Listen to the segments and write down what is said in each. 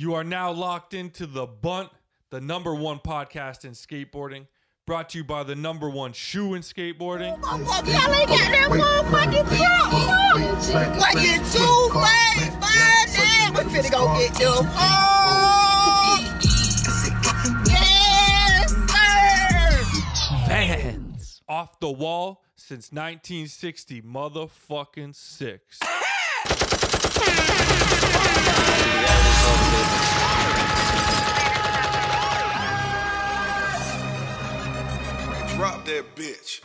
You are now locked into The Bunt, the number one podcast in skateboarding, brought to you by the number one shoe in skateboarding. Y'all ain't got that motherfucking truck. Like you too fast, fine, we finna go get you. Oh, yes, sir. Vans. Off the wall since 1960 motherfucking six. Drop that bitch.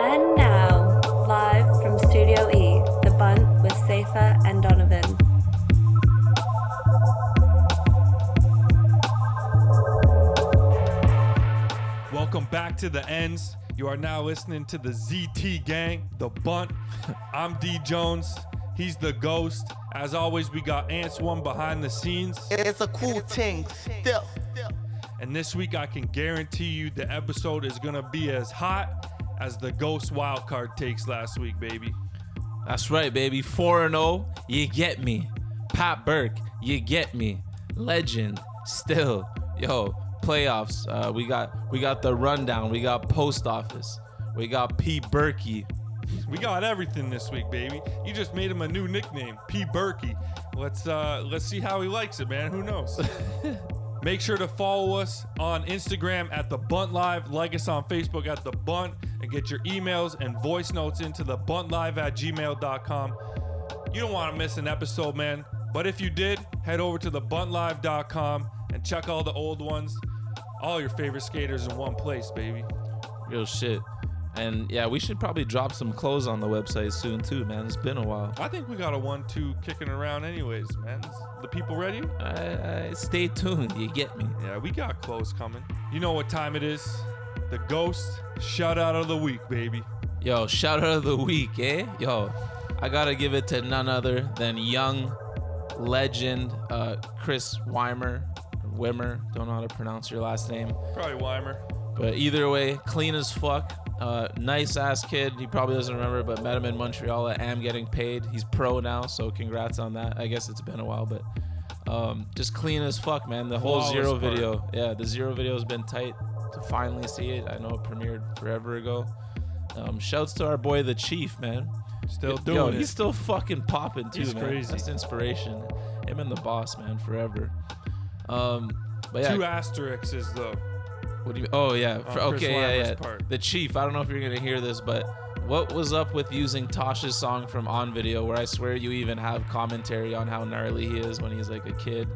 And now, live from Studio E, The Bunt with Safer and Donovan. Welcome back to The Ends. You are now listening to the ZT Gang, The Bunt. I'm D. Jones. He's the Ghost. As always, we got Ants One behind the scenes. It's a cool thing. Still. And this week, I can guarantee you the episode is going to be as hot as the Ghost wildcard takes last week, baby. That's right, baby. 4-0. You get me. Pat Burke. You get me. Legend. Still. Yo. Playoffs. We got the rundown. We got post office. We got P. Berkey. We got everything this week, baby. You just made him a new nickname, P. Berkey. Let's see how he likes it, man. Who knows? Make sure to follow us on Instagram at The Bunt Live. Like us on Facebook at The Bunt. And get your emails and voice notes into thebuntlive@gmail.com. You don't want to miss an episode, man. But if you did, head over to thebuntlive.com and check all the old ones. All your favorite skaters in one place, baby. Real shit. And yeah, we should probably drop some clothes on the website soon too, man. It's been a while. I think we got a 1-2 kicking around anyways, man. Is the people ready? Stay tuned. You get me. Yeah, we got clothes coming. You know what time it is. The Ghost shout out of the week, baby. Yo, shout out of the week, eh? Yo, I gotta give it to none other than young legend Chris Wimmer, don't know how to pronounce your last name. Probably Weimer. But either way, clean as fuck. Nice ass kid. He probably doesn't remember, but met him in Montreal at Am Getting Paid. He's pro now, so congrats on that. I guess it's been a while, but just clean as fuck, man. The whole Zero video. Yeah, the Zero video has been tight to finally see it. I know it premiered forever ago. Shouts to our boy, The Chief, man. Still doing it. He's still fucking popping, too, man. He's crazy. That's inspiration. Him and the boss, man, forever. But yeah. 2 asterisks though. What do you? Oh yeah. Okay, yeah. Part. The Chief. I don't know if you're gonna hear this, but what was up with using Tosh's song from On Video, where I swear you even have commentary on how gnarly he is when he's like a kid.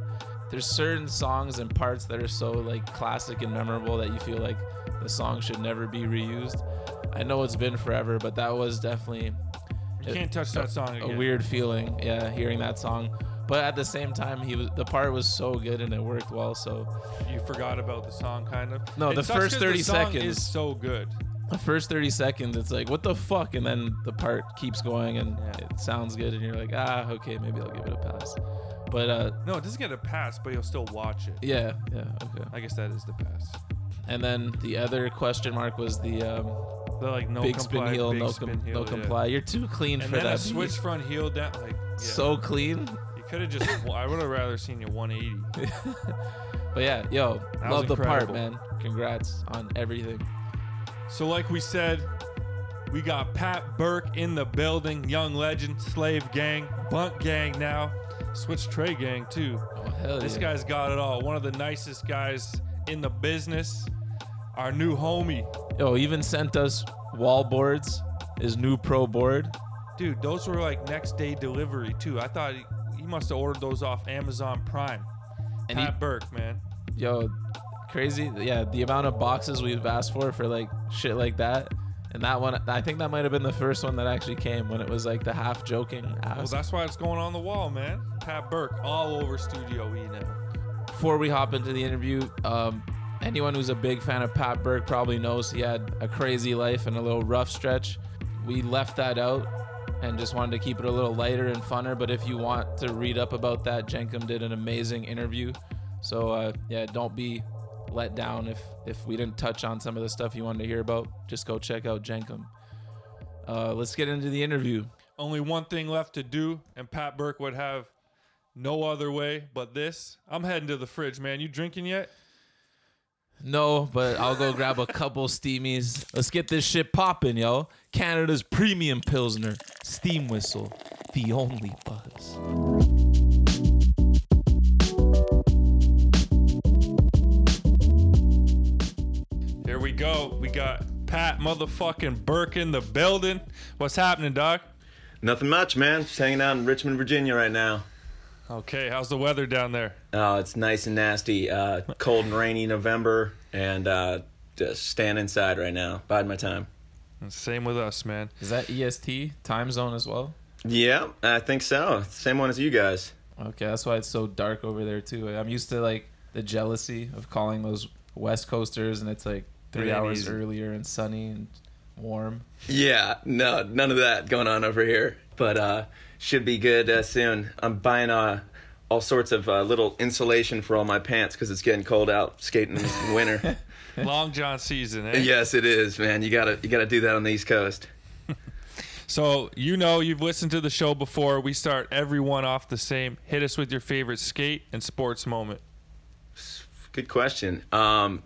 There's certain songs and parts that are so like classic and memorable that you feel like the song should never be reused. I know it's been forever, but that was definitely. You can't touch that song again. A weird feeling, yeah, hearing that song. But at the same time, the part was so good and it worked well. So you forgot about the song, kind of. No, the first 30 seconds. The song is so good. The first 30 seconds, it's like what the fuck, and then the part keeps going and it sounds good, and you're like, okay, maybe I'll give it a pass. But no, it doesn't get a pass, but you'll still watch it. Yeah, okay. I guess that is the pass. And then the other question mark was the like no big comply, spin heel, no comply. Yeah. You're too clean for that. And then a switch front heel down, like so clean. Could have just. I would have rather seen you 180. But yeah, yo, love the part, man. Congrats on everything. So like we said, we got Pat Burke in the building, young legend, Slave Gang, Bunt Gang now, Switch Tray Gang too. Oh hell yeah! This guy's got it all. One of the nicest guys in the business. Our new homie. Yo, even sent us wall boards. His new pro board. Dude, those were like next day delivery too. I thought. He must have ordered those off Amazon Prime. And Pat Burke, man. Yo, crazy. Yeah, the amount of boxes we've asked for like shit like that. And that one, I think that might have been the first one that actually came when it was like the half joking ass. Well, that's why it's going on the wall, man. Pat Burke all over Studio E now. Before we hop into the interview, anyone who's a big fan of Pat Burke probably knows he had a crazy life and a little rough stretch. We left that out. And just wanted to keep it a little lighter and funner. But if you want to read up about that, Jenkem did an amazing interview. So, don't be let down if we didn't touch on some of the stuff you wanted to hear about. Just go check out Jenkem. Let's get into the interview. Only one thing left to do, and Pat Burke would have no other way but this. I'm heading to the fridge, man. You drinking yet? No, but I'll go grab a couple steamies. Let's get this shit popping, yo. Canada's premium Pilsner. Steam Whistle. The only buzz. Here we go. We got Pat motherfucking Burke in the building. What's happening, dog? Nothing much, man. Just hanging out in Richmond, Virginia right now. Okay, how's the weather down there? Oh, it's nice and nasty. Cold and rainy November, and just stand inside right now. Biding my time. Same with us, man. Is that EST time zone as well? Yeah, I think so. Same one as you guys. Okay, that's why it's so dark over there too. I'm used to like the jealousy of calling those West Coasters, and it's like 3 hours earlier and sunny and warm. Yeah, no, none of that going on over here. But should be good soon. I'm buying all sorts of little insulation for all my pants because it's getting cold out skating in winter. Long John season, eh? Yes, it is, man. You gotta do that on the East Coast. So, you know, you've listened to the show before. We start everyone off the same. Hit us with your favorite skate and sports moment. Good question.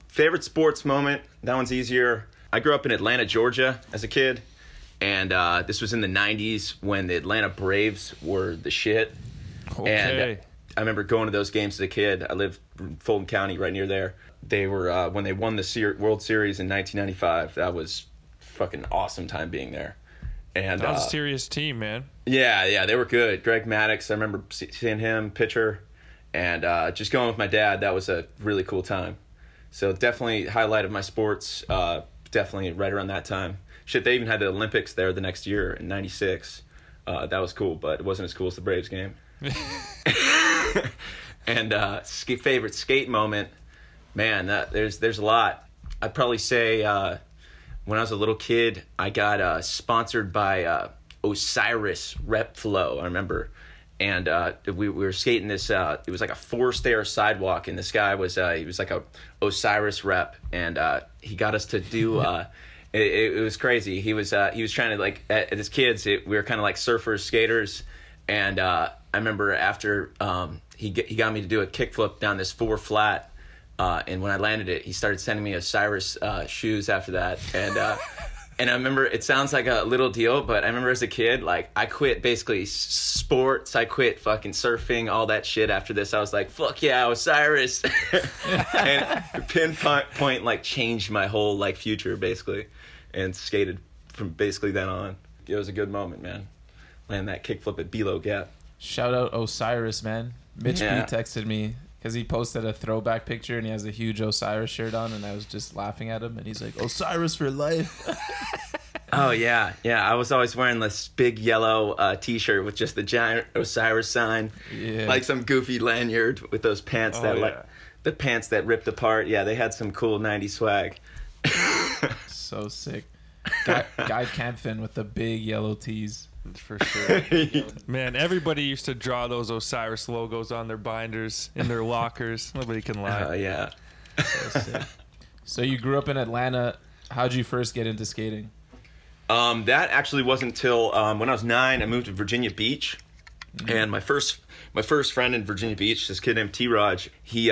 Favorite sports moment, that one's easier. I grew up in Atlanta, Georgia as a kid. And this was in the 90s when the Atlanta Braves were the shit. Okay. And I remember going to those games as a kid. I lived in Fulton County right near there. They were, when they won the World Series in 1995, that was fucking awesome time being there. And that was a serious team, man. Yeah, they were good. Greg Maddux, I remember seeing him, pitcher. And just going with my dad, that was a really cool time. So definitely highlight of my sports, definitely right around that time. Shit, they even had the Olympics there the next year in 96. That was cool, but it wasn't as cool as the Braves game. And favorite skate moment, man, there's a lot. I'd probably say when I was a little kid, I got sponsored by Osiris Rep Flow, I remember. And we were skating this, it was like a four-stair sidewalk, and this guy was, he was like a Osiris rep, and he got us to do... It was crazy. He was trying to like as kids. We were kind of like surfers, skaters, and I remember after he got me to do a kickflip down this 4 flat, and when I landed it, he started sending me Osiris shoes after that, and and I remember it sounds like a little deal, but I remember as a kid, like I quit basically sports. I quit fucking surfing, all that shit. After this, I was like, fuck yeah, Osiris, and pinpoint like changed my whole like future basically. And skated from basically then on. It was a good moment, man. Land that kickflip at Below Gap. Shout out Osiris, man. Mitch B texted me because he posted a throwback picture and he has a huge Osiris shirt on, and I was just laughing at him, and he's like, Osiris for life. Oh, yeah. I was always wearing this big yellow T-shirt with just the giant Osiris sign, like some goofy lanyard with those pants the pants that ripped apart. Yeah, they had some cool 90s swag. So sick. Guy Campfin with the big yellow tees. For sure. Man, everybody used to draw those Osiris logos on their binders, in their lockers. Nobody can lie. Oh, yeah. So sick. So you grew up in Atlanta. How'd you first get into skating? That actually wasn't till when I was 9. I moved to Virginia Beach. Mm-hmm. And my first friend in Virginia Beach, this kid named T-Raj, he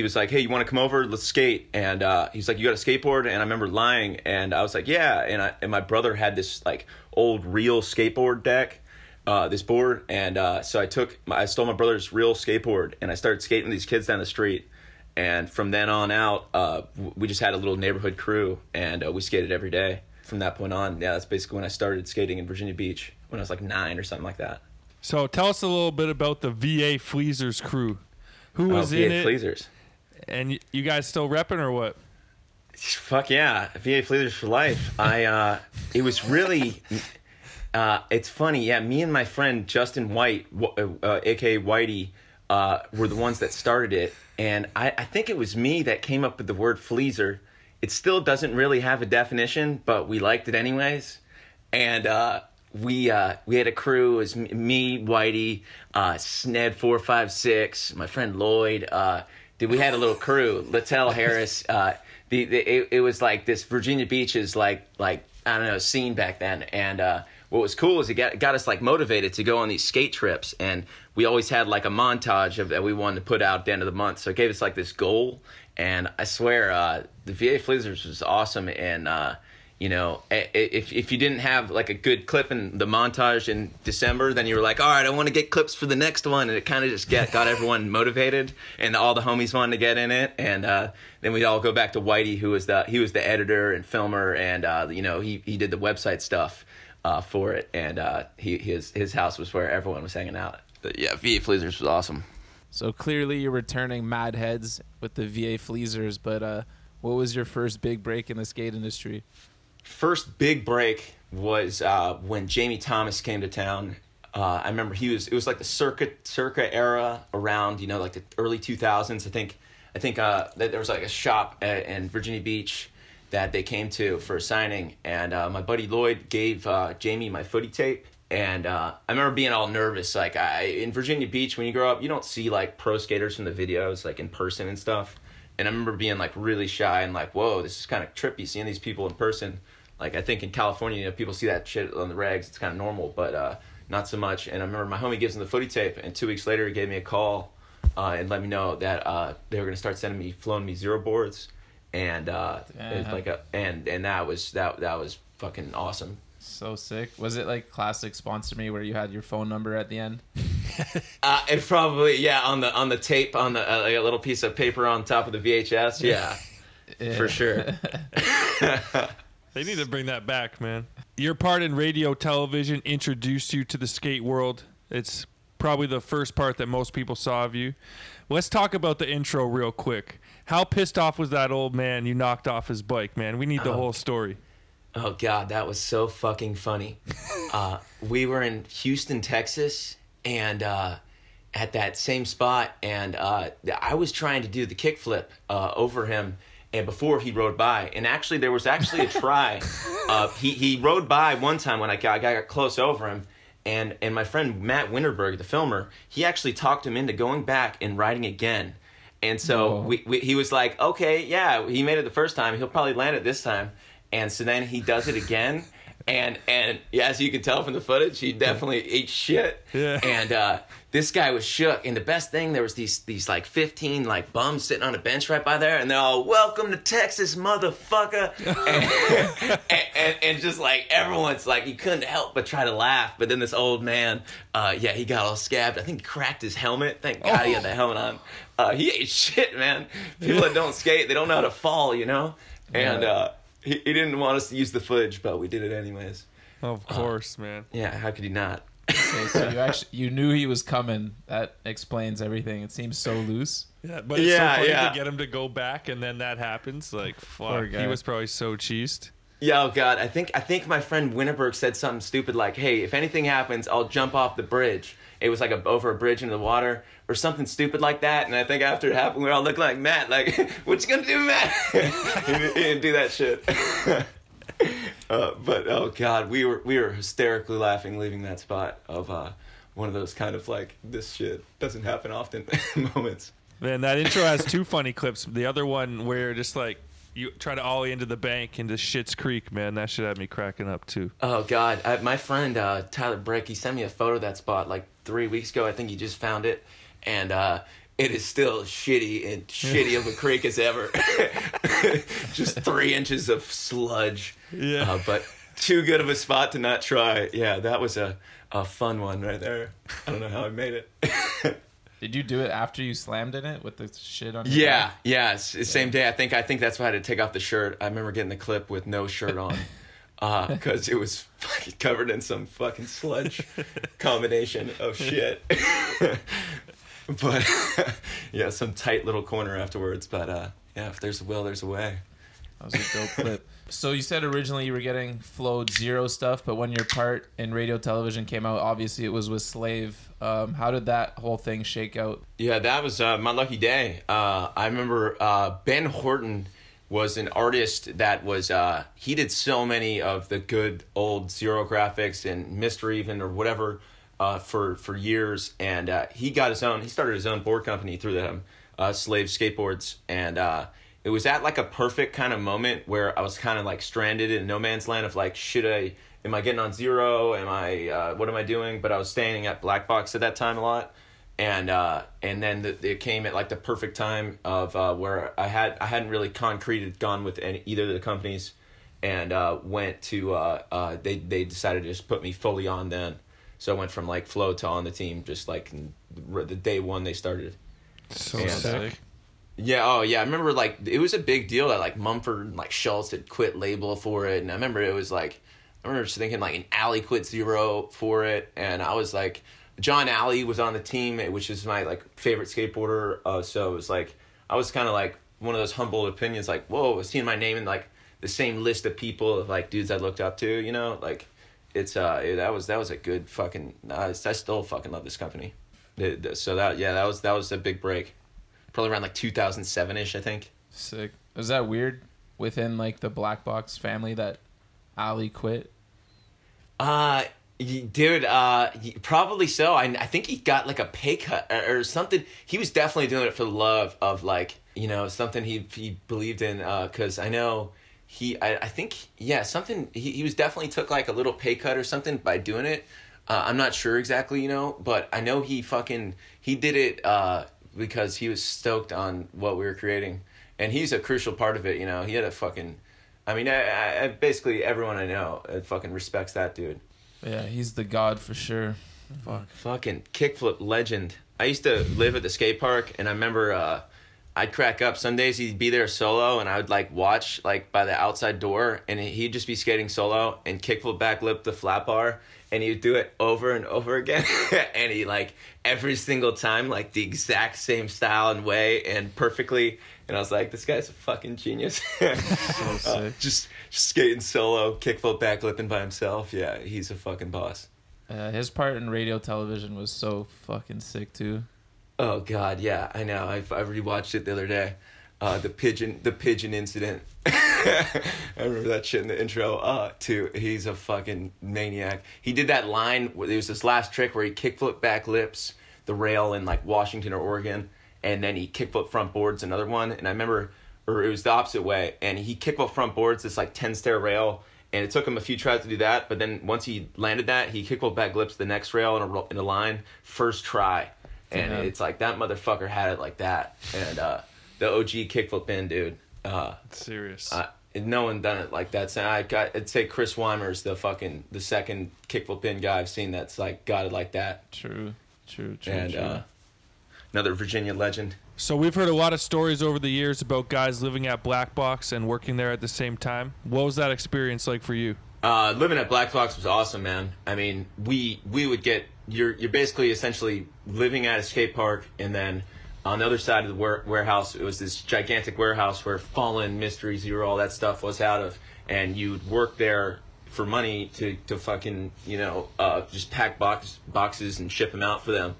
was like, hey, you want to come over? Let's skate. And he's like, you got a skateboard? And I remember lying, and I was like, yeah. And my brother had this like old real skateboard deck, this board. And so I stole my brother's real skateboard, and I started skating with these kids down the street. And from then on out, we just had a little neighborhood crew, and we skated every day. From that point on, yeah, that's basically when I started skating in Virginia Beach, when I was like 9 or something like that. So tell us a little bit about the VA Fleezers crew. Who was in it? VA Fleezers. And you guys still repping or what? Fuck yeah, VA Fleezers for life. It was really, it's funny. Yeah, me and my friend Justin White, aka Whitey, were the ones that started it. And I think it was me that came up with the word fleezer. It still doesn't really have a definition, but we liked it anyways. And we had a crew. It was me, Whitey, Sned 456, my friend Lloyd. We had a little crew. Latell Harris. It was like this Virginia Beach is like I don't know, scene back then. And what was cool is it got us like motivated to go on these skate trips, and we always had like a montage of that we wanted to put out at the end of the month. So it gave us like this goal. And I swear, the VA Fleezers was awesome. And you know, if you didn't have like a good clip in the montage in December, then you were like, all right, I want to get clips for the next one. And it kind of just got everyone motivated, and all the homies wanted to get in it. And then we'd all go back to Whitey, who was the editor and filmer, and you know, he did the website stuff for it. And his house was where everyone was hanging out. But yeah, VA Fleezers was awesome. So clearly you're returning mad heads with the VA Fleezers, but what was your first big break in the skate industry? First big break was when Jamie Thomas came to town. I remember it was like the circa era around, you know, like the early 2000s. I think that there was like a shop in Virginia Beach that they came to for a signing, and my buddy Lloyd gave Jamie my footy tape. And I remember being all nervous. Like, in Virginia Beach, when you grow up, you don't see like pro skaters from the videos like in person and stuff. And I remember being like really shy and like, whoa, this is kind of trippy seeing these people in person. Like, I think in California, you know, people see that shit on the regs. It's kind of normal, but not so much. And I remember my homie gives him the footy tape, and 2 weeks later he gave me a call and let me know that they were going to start flowing me Zero boards. And it was like that was fucking awesome. So sick. Was it like classic sponsor me where you had your phone number at the end? It probably, yeah, on the tape, on the like a little piece of paper on top of the VHS. Yeah. For sure. They need to bring that back, man. Your part in Radio Television introduced you to the skate world. It's probably the first part that most people saw of you. Let's talk about the intro real quick. How pissed off was that old man you knocked off his bike, man? We need the whole story. Oh God, that was so fucking funny. We were in Houston, Texas, and at that same spot, and I was trying to do the kickflip over him, and before he rode by, and actually there was actually a try. He rode by one time when I got close over him, and my friend Matt Winterberg, the filmer, he actually talked him into going back and riding again, and so he was like, okay, yeah, he made it the first time, he'll probably land it this time. And so then he does it again, and as you can tell from the footage, he definitely ate shit. Yeah. And this guy was shook. And the best thing, there was these like 15 like bums sitting on a bench right by there, and they're all, welcome to Texas, motherfucker. and just like everyone's like, he couldn't help but try to laugh. But then this old man, he got all scabbed. I think he cracked his helmet. Thank God he had the helmet on. He ate shit, man. People that don't skate, they don't know how to fall, you know? And He didn't want us to use the footage, but we did it anyways. Of course, man. Yeah, how could he not? Okay, so you knew he was coming. That explains everything. It seems so loose. Yeah, but it's so funny to get him to go back, and then that happens. Like, fuck, he was probably so cheesed. Yeah, oh God, I think my friend Winterberg said something stupid like, hey, if anything happens, I'll jump off the bridge. It was like over a bridge into the water or something stupid like that. And I think after it happened, we all looked like Matt, like, what you gonna do, Matt? He didn't do that shit. But, oh God, we were hysterically laughing leaving that spot of one of those kind of like, this shit doesn't happen often moments. Man, that intro has two funny clips. The other one where just like, you try to ollie into the bank into Schitt's Creek, man. That shit had me cracking up, too. Oh, God. My friend, Tyler Brick, he sent me a photo of that spot like 3 weeks ago. I think he just found it. And it is still shitty of a creek as ever. Just 3 inches of sludge. Yeah. But too good of a spot to not try. Yeah, that was a fun one right there. I don't know how I made it. Did you do it after you slammed in it with the shit on your back? Yeah, same day. I think that's why I had to take off the shirt. I remember getting the clip with no shirt on because it was fucking covered in some fucking sludge combination of shit. But, yeah, some tight little corner afterwards. But, yeah, if there's a will, there's a way. That was a dope clip. So you said originally you were getting flowed Zero stuff, but when your part in Radio Television came out, obviously it was with Slave. How did that whole thing shake out? Yeah, that was my lucky day. I remember Ben Horton was an artist that was, he did so many of the good old Zero graphics and Mystery even or whatever for years. And he started his own board company through them, Slave Skateboards. And it was at like a perfect kind of moment where I was kind of like stranded in no man's land of like, am I getting on Zero? Am I, what am I doing? But I was staying at Black Box at that time a lot. And then it came at like the perfect time of, where I hadn't really gone with either of the companies, and, went to, they decided to just put me fully on then. So I went from like flow to on the team, just like the day one they started. So sick. Yeah. Oh yeah. I remember like, it was a big deal that like Mumford and like Schultz had quit label for it. And I remember it was like, I remember just thinking like an Alley quit Zero for it. And I was like, John Alley was on the team, which is my like favorite skateboarder. So it was like, I was kind of like one of those humble opinions, like, whoa, I was seeing my name in like the same list of people of like dudes I looked up to, you know, like it's, that was a good fucking, I still fucking love this company. So that was a big break. Probably around like 2007 ish, I think. Sick. Was that weird within like the Black Box family that Alley quit? Dude, probably so. I think he got like a pay cut or something. He was definitely doing it for the love of like, you know, something he believed in. Cause I know he was definitely took like a little pay cut or something by doing it. I'm not sure exactly, you know, but I know he did it, because he was stoked on what we were creating, and he's a crucial part of it. You know, he had a fucking, I mean, I basically everyone I know fucking respects that dude. Yeah, he's the god for sure. Fuck. Fucking kickflip legend. I used to live at the skate park, and I remember I'd crack up. Some days he'd be there solo, and I would like watch like by the outside door, and he'd just be skating solo and kickflip back lip the flat bar, and he'd do it over and over again. And he like every single time like the exact same style and way and perfectly. And I was like, this guy's a fucking genius. Just skating solo, kickflip back lipping by himself. Yeah, he's a fucking boss. His part in Radio Television was so fucking sick too. Oh God, yeah, I know. I rewatched it the other day. The pigeon incident. I remember that shit in the intro too. He's a fucking maniac. He did that line where there was this last trick where he kickflip back lips the rail in like Washington or Oregon, and then he kickflip front boards another one. And I remember, or it was the opposite way, and he kickflip front boards this like 10-stair rail, and it took him a few tries to do that, but then once he landed that, he kickflip back lips the next rail in a line first try. And It's like that motherfucker had it like that. And the OG kickflip in, dude. Serious. No one done it like that. So I'd say Chris Weimer's the second kickflip in guy I've seen that's like got it like that. True. And another Virginia legend. So we've heard a lot of stories over the years about guys living at Black Box and working there at the same time. What was that experience like for you? Living at Black Box was awesome, man. I mean, we would get you're basically essentially living at a skate park, and then on the other side of the warehouse, it was this gigantic warehouse where Fallen, Mystery, Zero, all that stuff was out of, and you'd work there for money to fucking, you know, just pack boxes and ship them out for them.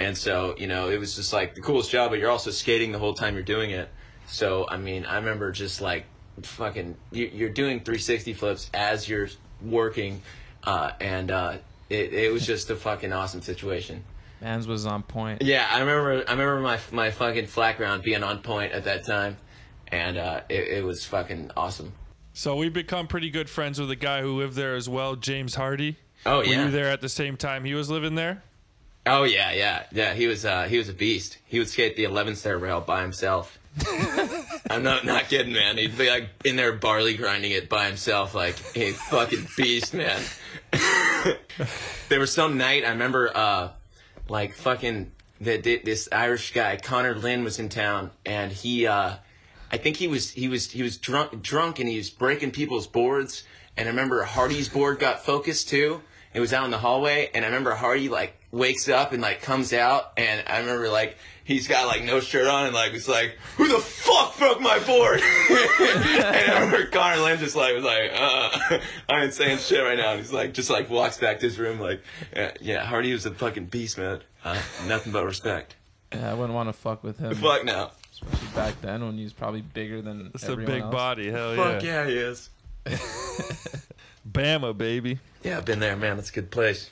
And so, you know, it was just like the coolest job, but you're also skating the whole time you're doing it. So, I mean, I remember just like fucking, you're doing 360 flips as you're working, and it was just a fucking awesome situation. Vans was on point. Yeah, I remember my fucking flat ground being on point at that time, and it was fucking awesome. So we've become pretty good friends with a guy who lived there as well, James Hardy. Oh yeah. Were you there at the same time he was living there? Oh yeah. He was a beast. He would skate the 11-stair rail by himself. I'm not kidding, man. He'd be like in there barley grinding it by himself, like a fucking beast, man. There was some night I remember. Like fucking this Irish guy Connor Lynn was in town, and he I think he was drunk and he was breaking people's boards, and I remember Hardy's board got focused too. It was out in the hallway, and I remember Hardy like wakes up and like comes out, and I remember like he's got like no shirt on and like it's like, who the fuck broke my board? And I remember Connor Lynn just like was like, I ain't saying shit right now. And he's like, just like walks back to his room like, yeah, Hardy was a fucking beast, man. Nothing but respect. Yeah, I wouldn't want to fuck with him. Fuck no. Especially back then when he was probably bigger than everyone else. That's a big body, hell yeah. Fuck yeah, he is. Bama, baby. Yeah, I've been there, man. That's a good place.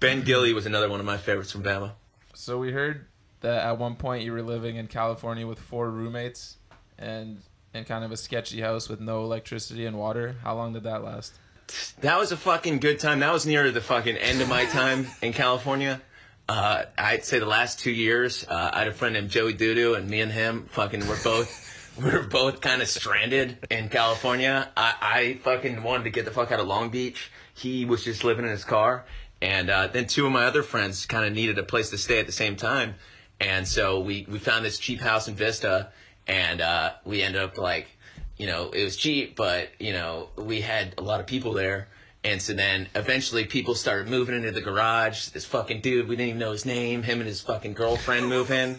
Ben Gilly was another one of my favorites from Bama. So we heard that at one point you were living in California with 4 roommates, and kind of a sketchy house with no electricity and water. How long did that last? That was a fucking good time. That was near the fucking end of my time in California. I'd say the last 2 years, I had a friend named Joey Doodoo, and me and him fucking were both kind of stranded in California. I fucking wanted to get the fuck out of Long Beach. He was just living in his car. And then two of my other friends kind of needed a place to stay at the same time. And so we found this cheap house in Vista, and we ended up like, you know, it was cheap, but, you know, we had a lot of people there. And so then eventually people started moving into the garage. This fucking dude, we didn't even know his name, him and his fucking girlfriend move in.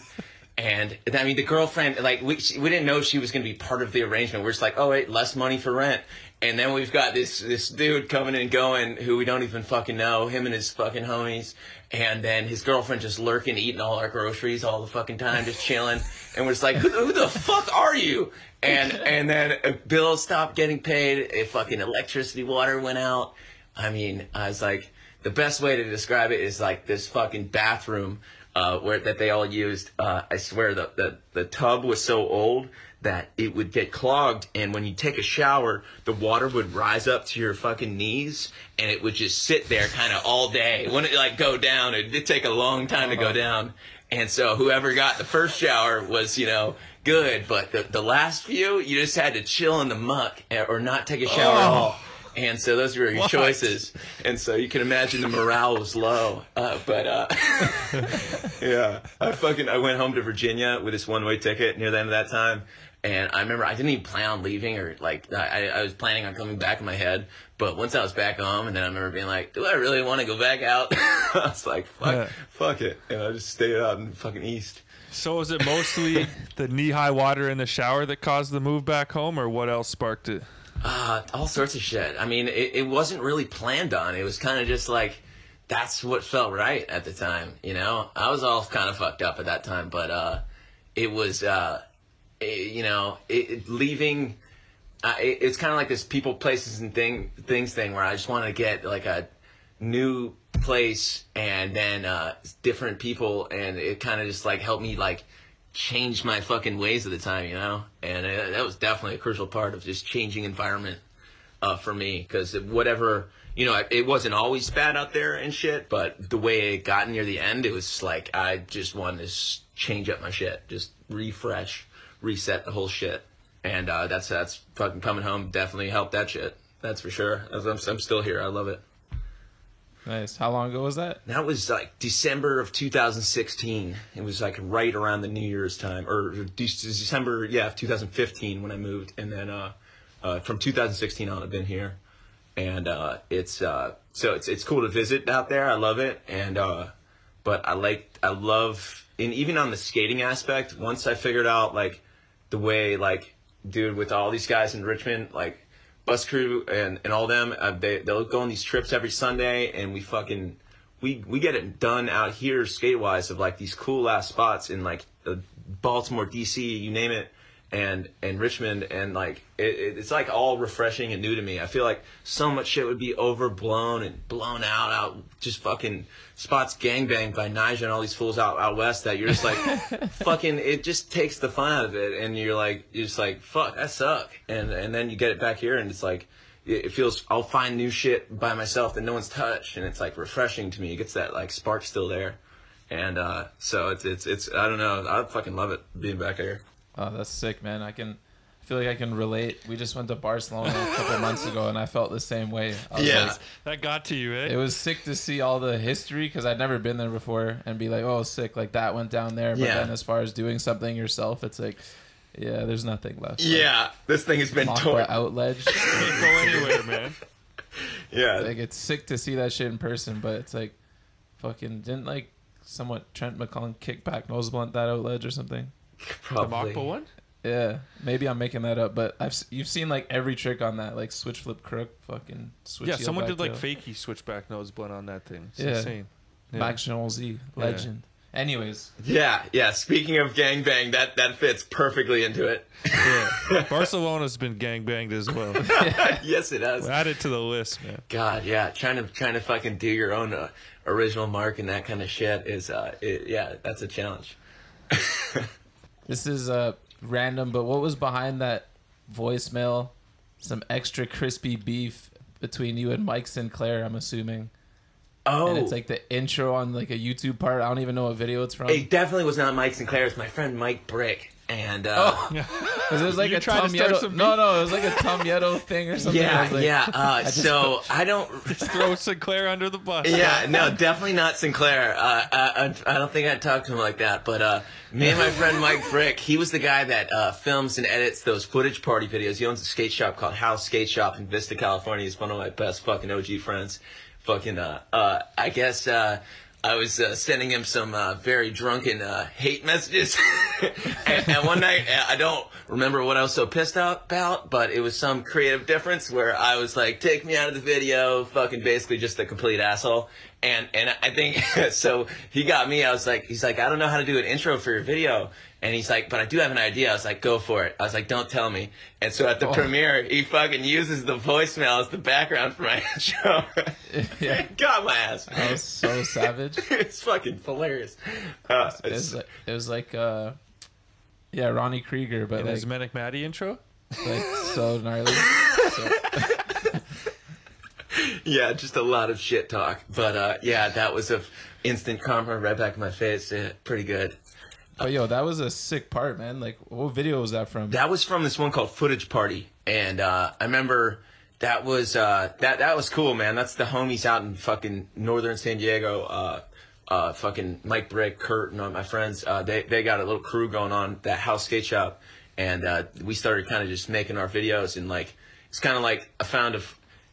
And I mean, the girlfriend, like, we didn't know she was going to be part of the arrangement. We're just like, oh, wait, less money for rent. And then we've got this dude coming and going who we don't even fucking know, him and his fucking homies. And then his girlfriend just lurking, eating all our groceries all the fucking time, just chilling. And we're just like, who the fuck are you? And then bills stopped getting paid. Fucking electricity, water went out. I mean, I was like, the best way to describe it is like this fucking bathroom that they all used. I swear the tub was so old that it would get clogged, and when you take a shower, the water would rise up to your fucking knees, and it would just sit there kind of all day. It wouldn't like go down. It did take a long time to go down. And so whoever got the first shower was, you know, good, but the last few, you just had to chill in the muck or not take a shower at all. And so those were your choices. And so you can imagine the morale was low. Yeah, I went home to Virginia with this one-way ticket near the end of that time. And I remember I didn't even plan on leaving, or like I was planning on coming back in my head. But once I was back home, and then I remember being like, do I really want to go back out? I was like, fuck it. And I just stayed out in the fucking East. So was it mostly the knee-high water in the shower that caused the move back home, or what else sparked it? All sorts of shit. I mean, it wasn't really planned on. It was kind of just like, that's what felt right at the time, you know? I was all kind of fucked up at that time, but it was, you know, leaving... it's kind of like this people, places, and things thing where I just wanted to get like a new place and then different people, and it kind of just like helped me like change my fucking ways at the time, you know? And that was definitely a crucial part of just changing environment for me, because whatever, you know, it wasn't always bad out there and shit, but the way it got near the end, it was like I just wanted to change up my shit, just refresh, reset the whole shit. And that's fucking coming home definitely helped that shit. That's for sure. I'm still here. I love it. Nice. How long ago was that? That was like December of 2016. It was like right around the New Year's time, or December, yeah, of 2015 when I moved. And then from 2016 on, I've been here. And so it's cool to visit out there. I love it. And but I love, and even on the skating aspect, once I figured out like the way like. Dude, with all these guys in Richmond, like Bus Crew and all them, they'll go on these trips every Sunday, and we fucking we get it done out here skate wise of like these cool ass spots in like Baltimore, DC, you name it, and Richmond, and like it's like all refreshing and new to me. I feel like so much shit would be overblown and blown out just fucking spots gangbanged by Nigel and all these fools out west that you're just like fucking, it just takes the fun out of it, and you're just like fuck, that suck, and then you get it back here and it's like it feels, I'll find new shit by myself that no one's touched, and it's like refreshing to me. It gets that like spark still there, and so it's I don't know, I fucking love it being back here. Oh, that's sick, man. I feel like I can relate. We just went to Barcelona a couple months ago, and I felt the same way. Yeah, like, that got to you, eh? It was sick to see all the history, because I'd never been there before, and be like, oh, sick, like that went down there. But then as far as doing something yourself, it's like, yeah, there's nothing left. Yeah, like, this thing has been torn. Outledged. Can't go anywhere, man. Yeah. Like, it's sick to see that shit in person, but it's like, fucking, didn't like somewhat Trent McClung kickback nose blunt that outledge or something? Probably. The Machpa one? Yeah, maybe I'm making that up, but you've seen like every trick on that, like switch flip crook, fucking switch. Yeah, someone did like fakey switchback nose blunt on that thing. It's insane. Yeah. Max Jonesy, legend. Yeah. Anyways. Yeah. Speaking of gangbang, that fits perfectly into it. Yeah. Barcelona's been gangbanged as well. Yes, it has. We'll add it to the list, man. God, yeah, trying to fucking do your own original mark and that kind of shit is, that's a challenge. This is random, but what was behind that voicemail? Some extra crispy beef between you and Mike Sinclair, I'm assuming. Oh. And it's like the intro on like a YouTube part. I don't even know what video it's from. It definitely was not Mike Sinclair. It's my friend Mike Brick. And it was like a Tom Yetto. No, it was like a Tom Yetto thing or something. Yeah, I don't just throw Sinclair under the bus. Yeah, no, definitely not Sinclair. I don't think I'd talk to him like that. But me and my friend Mike Brick, he was the guy that films and edits those Footage Party videos. He owns a skate shop called House Skate Shop in Vista, California. He's one of my best fucking OG friends. I guess. I was sending him some very drunken hate messages. and one night, I don't remember what I was so pissed out about, but it was some creative difference where I was like, take me out of the video, fucking basically just a complete asshole. And I think, so he got me, I was like, he's like, I don't know how to do an intro for your video. And he's like, but I do have an idea. I was like, go for it. I was like, don't tell me. And so at the premiere, he fucking uses the voicemail as the background for my intro. Yeah. Got my ass. That was so savage. It's fucking hilarious. It was like Ronnie Krieger. But like, his Manic Maddie intro? Like, so gnarly. Yeah, just a lot of shit talk. But, that was an instant karma right back in my face. Yeah, pretty good. But yo, that was a sick part, man. Like, what video was that from? That was from this one called Footage Party, and I remember that was that was cool, man. That's the homies out in fucking northern San Diego. Fucking Mike Brick, Kurt, and all my friends. They got a little crew going on that House Skate Shop, and we started kind of just making our videos, and like it's kind of like I found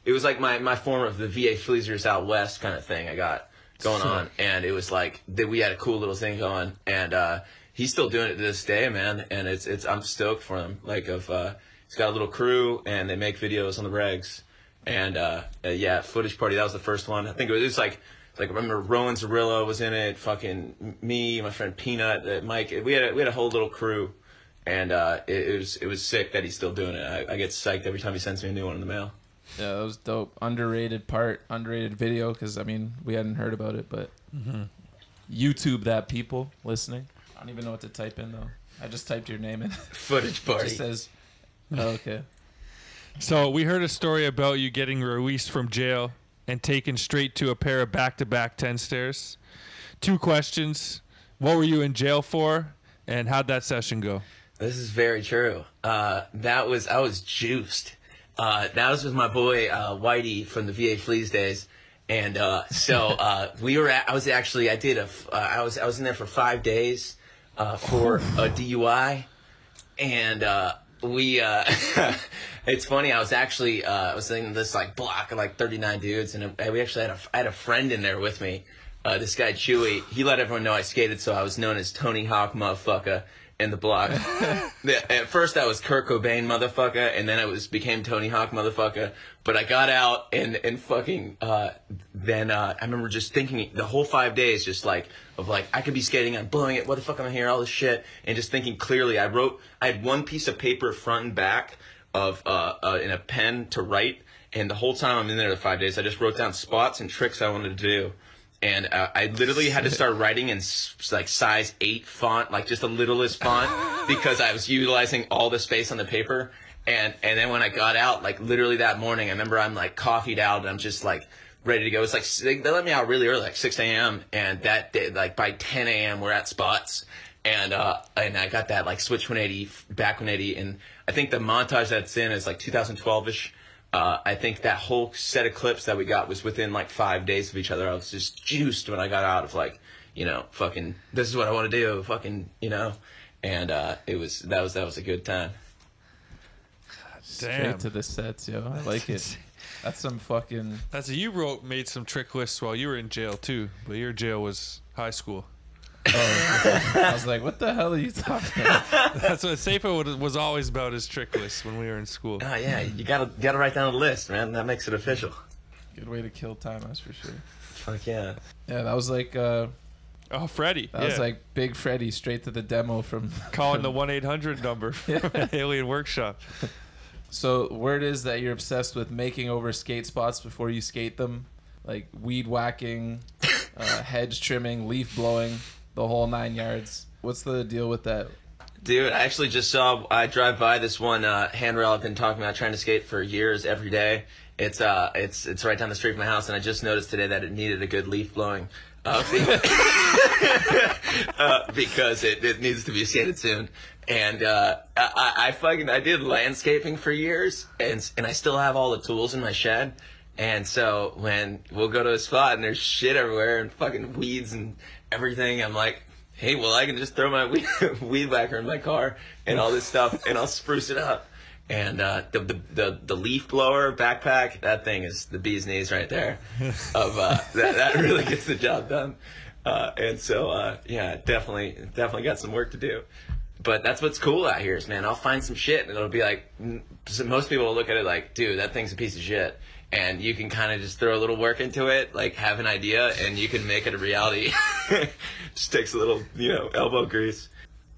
it was like my form of the VA Fleezers out west kind of thing. I got. Going on, and it was like that we had a cool little thing going, and he's still doing it to this day, man. And it's I'm stoked for him. Like, he's got a little crew, and they make videos on the regs, and Footage Party. That was the first one. I think it was like I remember Rowan Zerillo was in it. Fucking me, my friend Peanut, Mike. We had a whole little crew, and it was sick that he's still doing it. I get psyched every time he sends me a new one in the mail. Yeah, that was dope. Underrated video, because, I mean, we hadn't heard about it, but YouTube that, people listening. I don't even know what to type in, though. I just typed your name in. Footage Party. It just says, okay. So we heard a story about you getting released from jail and taken straight to a pair of back-to-back 10 stairs. 2 questions. What were you in jail for, and how'd that session go? This is very true. I was juiced. That was with my boy Whitey from the VA Fleas days, and we were. I was in there for 5 days for a DUI, and we. It's funny. I was actually I was in this like block of like 39 dudes, and we actually I had a friend in there with me. This guy Chewy. He let everyone know I skated, so I was known as Tony Hawk motherfucker. In the block. At first I was Kurt Cobain motherfucker, and then I became Tony Hawk motherfucker, but I got out and fucking then I remember just thinking the whole 5 days just like of like I could be skating, I'm blowing it, what the fuck am I here, all this shit, and just thinking clearly. I had one piece of paper front and back of in a pen to write, and the whole time I'm in there the 5 days I just wrote down spots and tricks I wanted to do. And I literally had to start writing in like size 8 font, like just the littlest font, because I was utilizing all the space on the paper. And then when I got out, like literally that morning, I remember I'm like coffeeed out and I'm just like ready to go. It's like they let me out really early, like 6 a.m. And that day, like by 10 a.m. we're at spots. And I got that like switch 180, back 180. And I think the montage that's in is like 2012-ish. I think that whole set of clips that we got was within like 5 days of each other. I was just juiced when I got out of like, you know, fucking, this is what I want to do, fucking, you know, and that was a good time. God, straight to the sets, yo. I like it. That's some fucking. That's you made some trick lists while you were in jail too, but your jail was high school. Oh, I was like, what the hell are you talking about? That's what Safa was always about, his trick list when we were in school. Oh yeah, you gotta write down a list, man. That makes it official. Good way to kill time, that's for sure. Fuck yeah. Yeah, that was like Freddy. That was like Big Freddy straight to the demo from calling the 1-800 number from Alien Workshop. So word is that you're obsessed with making over skate spots before you skate them, like weed whacking, hedge trimming, leaf blowing. The whole 9 yards. What's the deal with that? Dude, I actually just saw, I drive by this one handrail I've been talking about trying to skate for years every day. It's right down the street from my house, and I just noticed today that it needed a good leaf blowing. Because it needs to be skated soon. And I did landscaping for years, and I still have all the tools in my shed. And so when we'll go to a spot and there's shit everywhere and fucking weeds and everything, I'm like, hey, well, I can just throw my weed whacker in my car and all this stuff, and I'll spruce it up. And the leaf blower backpack, that thing is the bee's knees right there. That really gets the job done. And so, definitely got some work to do. But that's what's cool out here is, man, I'll find some shit, and it'll be like, most people will look at it like, dude, that thing's a piece of shit. And you can kind of just throw a little work into it, like have an idea, and you can make it a reality. Just takes a little, elbow grease.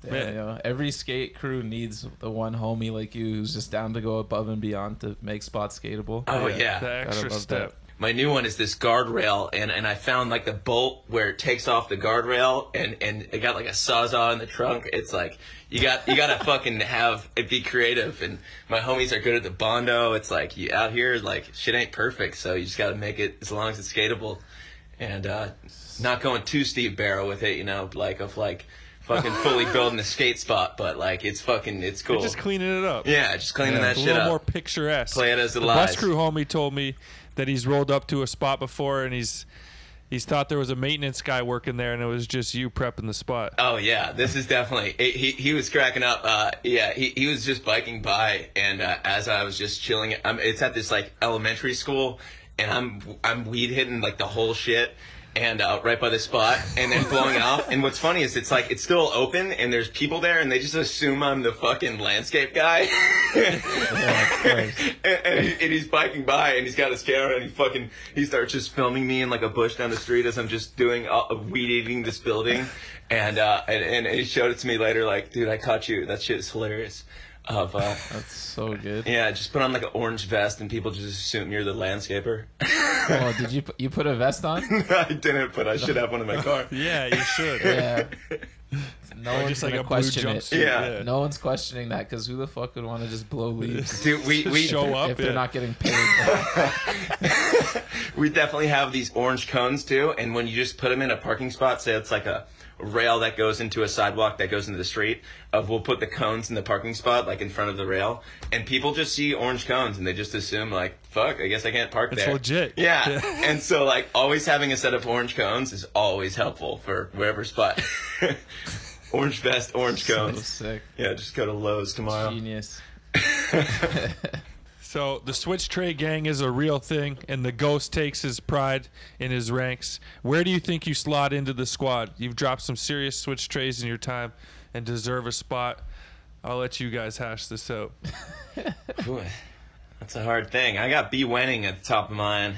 Yeah, every skate crew needs the one homie like you who's just down to go above and beyond to make spots skatable. Oh, yeah. The extra step. My new one is this guardrail, and I found like the bolt where it takes off the guardrail, and it got like a sawzall in the trunk. It's like you gotta fucking have it, be creative. And my homies are good at the bondo. It's like you out here, like shit ain't perfect, so you just gotta make it as long as it's skatable, and not going too steep barrel with it, fucking fully building a skate spot, but like it's cool. You're just cleaning it up. Yeah, just cleaning that shit up. A little more picturesque. Play it as it lies. The bus crew homie told me that he's rolled up to a spot before and he's thought there was a maintenance guy working there and it was just you prepping the spot. Oh yeah, this is definitely it. He was cracking up. He was just biking by, and as I was just chilling, it's at this like elementary school, and I'm weed hitting like the whole shit. And right by the spot, and then blowing it off. And what's funny is it's like it's still open, and there's people there, and they just assume I'm the fucking landscape guy. and he's biking by, and he's got his camera, and he starts just filming me in like a bush down the street as I'm just doing weed eating this building. And he showed it to me later, like, dude, I caught you. That shit is hilarious. That's so good. Yeah, just put on like an orange vest and people just assume you're the landscaper. Oh, did you put a vest on? No, I didn't, but I should have one in my car. Yeah, you should. Yeah. No one's just gonna question it. Yeah. No one's questioning that, because who the fuck would want to just blow leaves? Dude, we show up if they're not getting paid. We definitely have these orange cones too, and when you just put them in a parking spot, say it's like a rail that goes into a sidewalk that goes into the street, we'll put the cones in the parking spot like in front of the rail, and people just see orange cones and they just assume like, fuck, I guess I can't park there. It's legit. Yeah. And so like always having a set of orange cones is always helpful for wherever spot. Orange vest, orange cones. So sick. Yeah, just go to Lowe's tomorrow. Genius. So the Switch Tray Gang is a real thing, and the Ghost takes his pride in his ranks. Where do you think you slot into the squad? You've dropped some serious Switch Trays in your time and deserve a spot. I'll let you guys hash this out. Boy, that's a hard thing. I got B. Wenning at the top of mine.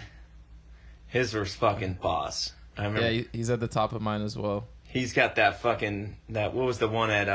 His was fucking boss. I remember. Yeah, he's at the top of mine as well. He's got that fucking, what was the one at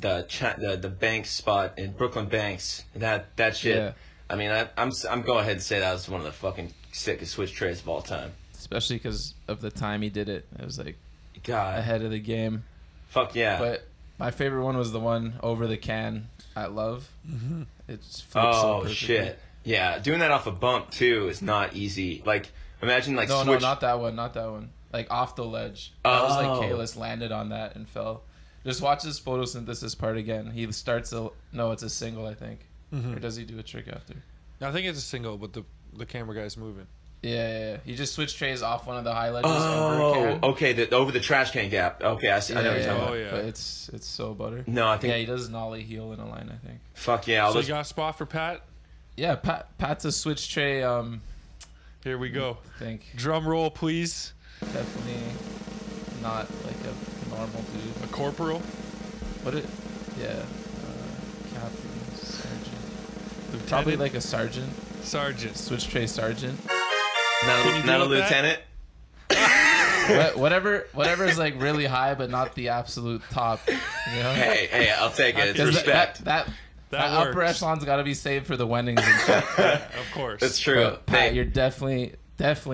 the Banks spot in Brooklyn Banks? That shit. Yeah. I mean, I'm go ahead and say that was one of the fucking sickest Switch Trays of all time. Especially because of the time he did it. It was like, God, ahead of the game. Fuck yeah. But my favorite one was the one over the can at Love. Mm-hmm. It's oh, shit. Yeah, doing that off a bump, too, is not easy. Like, imagine, like, no, Switch... No, not that one. Like, off the ledge. That was like, Kalis landed on that and fell. Just watch this photosynthesis part again. He starts it's a single, I think. Mm-hmm. Or does he do a trick after? No, I think it's a single, but the camera guy's moving. Yeah. He just switched trays off one of the high ledges. Oh, over a can. Okay, over the trash can gap. Okay, I see. Yeah, I know what you're talking about. But it's so butter. No, I think... Yeah, he does an ollie heel in a line, I think. Fuck yeah. So you got a spot for Pat? Yeah, Pat's a switch tray. Here we go. Drum roll, please. Definitely not like a normal dude. A corporal? Yeah. Captain. Lieutenant? Probably like a sergeant. Switch tray sergeant. Not a lieutenant. Whatever is like really high, but not the absolute top. Hey, I'll take it. It's respect. That upper echelon's got to be saved for the Wendings and shit. Of course, that's true. But, Pat, you're definitely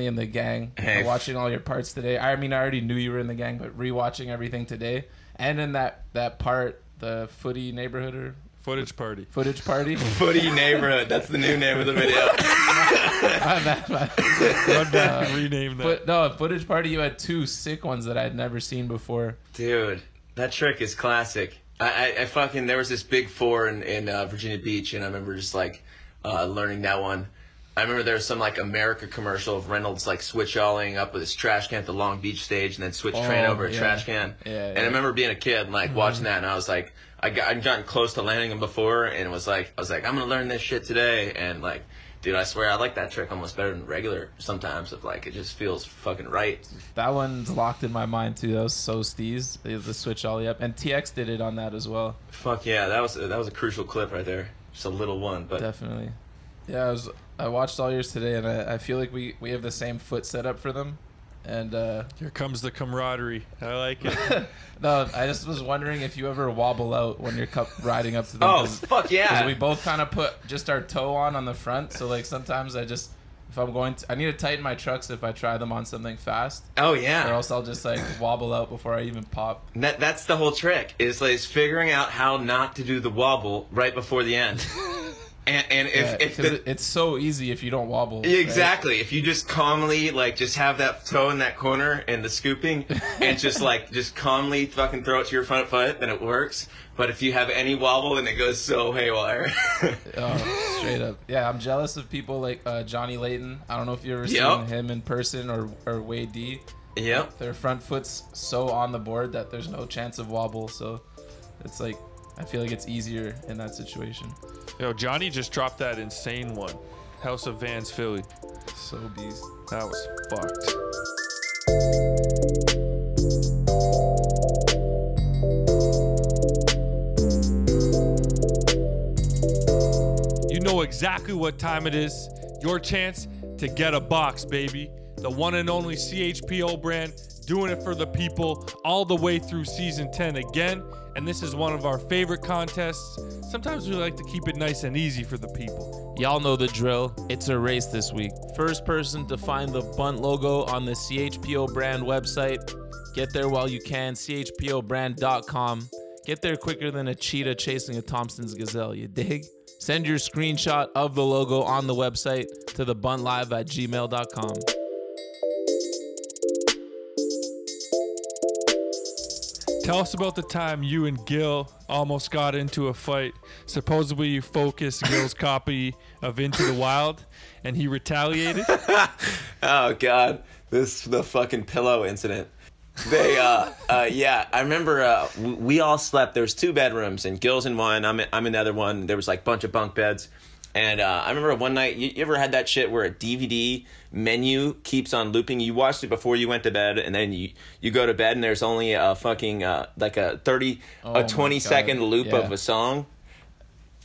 in the gang. Hey. Watching all your parts today. I mean, I already knew you were in the gang, but rewatching everything today, and in that part the footy neighborhood or Footage Party. Footage Party. Footy Neighborhood. That's the new name of the video. My bad. Run back and rename that. No, Footage Party, you had two sick ones that I had never seen before. Dude, that trick is classic. I fucking, there was this big four in Virginia Beach, and I remember just like learning that one. I remember there was some like America commercial of Reynolds like switch-alling up with his trash can at the Long Beach stage and then switch train over a trash can. And I remember being a kid and like watching that, and I was like, I'd gotten close to landing him before, and I was like, I'm gonna learn this shit today. And like, dude, I swear I like that trick almost better than regular sometimes. Of like, it just feels fucking right. That one's locked in my mind too. That was so Steez, the switch ollie up, and TX did it on that as well. Fuck yeah, that was a crucial clip right there. Just a little one, but definitely. Yeah, I watched all yours today, and I feel like we have the same foot setup for them. And here comes the camaraderie. I like it. No, I just was wondering if you ever wobble out when you're riding up to them. Oh, fuck yeah. Because we both kind of put just our toe on the front. So, like, sometimes I just, if I'm going to, I need to tighten my trucks if I try them on something fast. Oh, yeah. Or else I'll just, like, wobble out before I even pop. That's the whole trick, is, like, figuring out how not to do the wobble right before the end. And if it's so easy if you don't wobble. Exactly. Right? If you just calmly, like, just have that toe in that corner and the scooping and just, like, just calmly fucking throw it to your front foot, then it works. But if you have any wobble, then it goes so haywire. Oh, straight up. Yeah, I'm jealous of people like Johnny Layton. I don't know if you've ever seen him in person or Wade D. Yep. Their front foot's so on the board that there's no chance of wobble. So it's like, I feel like it's easier in that situation. Yo, Johnny just dropped that insane one. House of Vans, Philly. So beast. That was fucked. You know exactly what time it is. Your chance to get a box, baby. The one and only CHPO brand, doing it for the people all the way through season 10 again. And this is one of our favorite contests. Sometimes we like to keep it nice and easy for the people. Y'all know the drill. It's a race this week. First person to find the bunt logo on the CHPO brand website. Get there while you can. CHPObrand.com. Get there quicker than a cheetah chasing a Thompson's gazelle. You dig? Send your screenshot of the logo on the website to thebuntlive@gmail.com. Tell us about the time you and Gil almost got into a fight. Supposedly you focused Gil's copy of Into the Wild and he retaliated. Oh, God. The fucking pillow incident. They, I remember we all slept. There was two bedrooms and Gil's in one. I'm in the other one. There was like a bunch of bunk beds. And I remember one night, you ever had that shit where a DVD menu keeps on looping? You watched it before you went to bed, and then you go to bed, and there's only a fucking, like a 20-second loop of a song.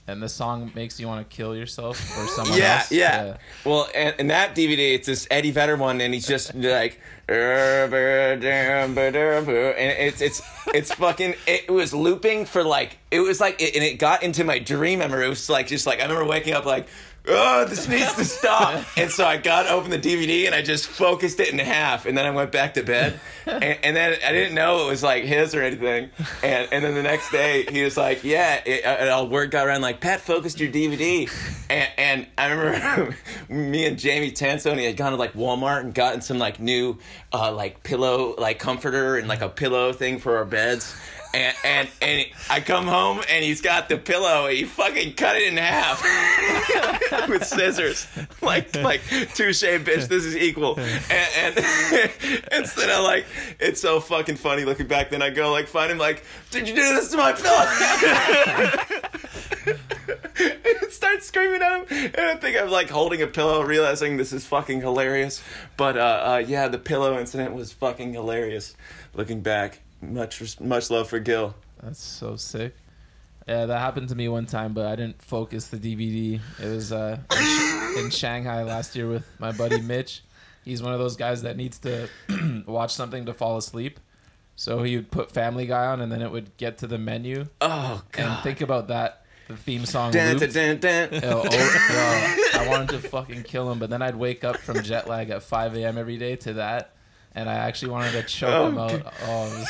And the song makes you want to kill yourself or someone else. Yeah. Well, and that DVD, it's this Eddie Vedder one, and he's just like, and it's fucking. It was looping for like, and it got into my dream. I remember it was like, just like I remember waking up like, oh, this needs to stop. And so I got open the DVD and I just focused it in half, and then I went back to bed, and then I didn't know it was like his or anything, and then the next day he was like, and word got around like, Pat focused your DVD, and I remember me and Jamie Tansoni had gone to like Walmart and gotten some like new like pillow, like comforter and like a pillow thing for our beds. And I come home and he's got the pillow and he fucking cut it in half with scissors, like touche, bitch, this is equal. And instead of like, it's so fucking funny looking back. Then I go like find him like, did you do this to my pillow? And start screaming at him. And I think I'm like holding a pillow, realizing this is fucking hilarious. But the pillow incident was fucking hilarious looking back. Much love for Gil. That's so sick. Yeah, that happened to me one time, but I didn't focus the DVD. It was in Shanghai last year with my buddy Mitch. He's one of those guys that needs to watch something to fall asleep. So he would put Family Guy on, and then it would get to the menu. Oh, God. And think about that. The theme song looped. I wanted to fucking kill him, but then I'd wake up from jet lag at 5 a.m. every day to that. and I actually wanted to choke him out. Oh, it was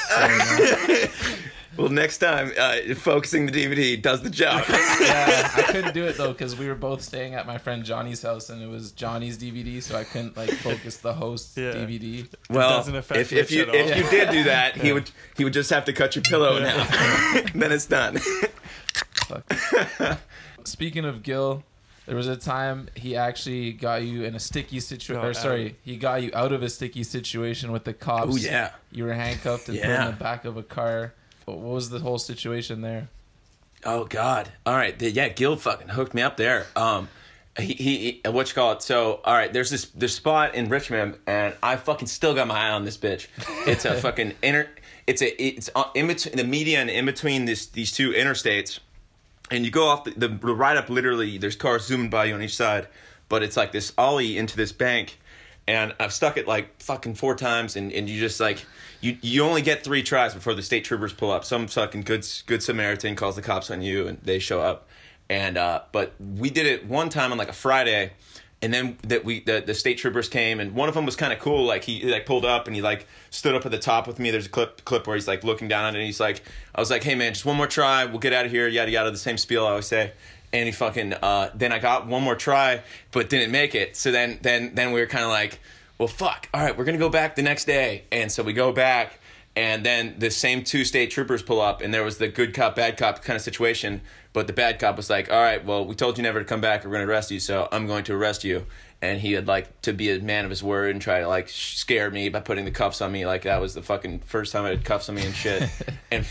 so nice. Well, next time, focusing the DVD does the job. Yeah, I couldn't do it, though, because we were both staying at my friend Johnny's house, and it was Johnny's DVD, so I couldn't, like, focus the host's DVD. Well, if you did do that, he would just have to cut your pillow in half. Then it's done. Fuck. Speaking of Gil, there was a time he actually got you in a sticky situation. He got you out of a sticky situation with the cops. Oh, yeah. You were handcuffed and put in the back of a car. What was the whole situation there? Oh, God. All right. Yeah, Gil fucking hooked me up there. He what you call it? So, all right, there's this spot in Richmond, and I fucking still got my eye on this bitch. It's a fucking it's in between the median, in between these two interstates. And you go off the ride up, literally, there's cars zooming by you on each side. But it's like this ollie into this bank. And I've stuck it like fucking 4 times. And you just like, you only get 3 tries before the state troopers pull up. Some fucking good Samaritan calls the cops on you and they show up. And but we did it one time on like a Friday. And then the state troopers came, and one of them was kind of cool. Like he like pulled up and he like stood up at the top with me. There's a clip where he's like looking down on it. And he's like, I was like, hey man, just one more try. We'll get out of here. Yada yada. The same spiel I always say. And he fucking then I got one more try, but didn't make it. So then we were kind of like, well fuck. All right, we're gonna go back the next day. And so we go back. And then the same 2 state troopers pull up, and there was the good cop, bad cop kind of situation. But the bad cop was like, all right, well, we told you never to come back. We're going to arrest you, so I'm going to arrest you. And he had, like, to be a man of his word and try to, like, scare me by putting the cuffs on me. Like, that was the fucking first time I had cuffs on me and shit.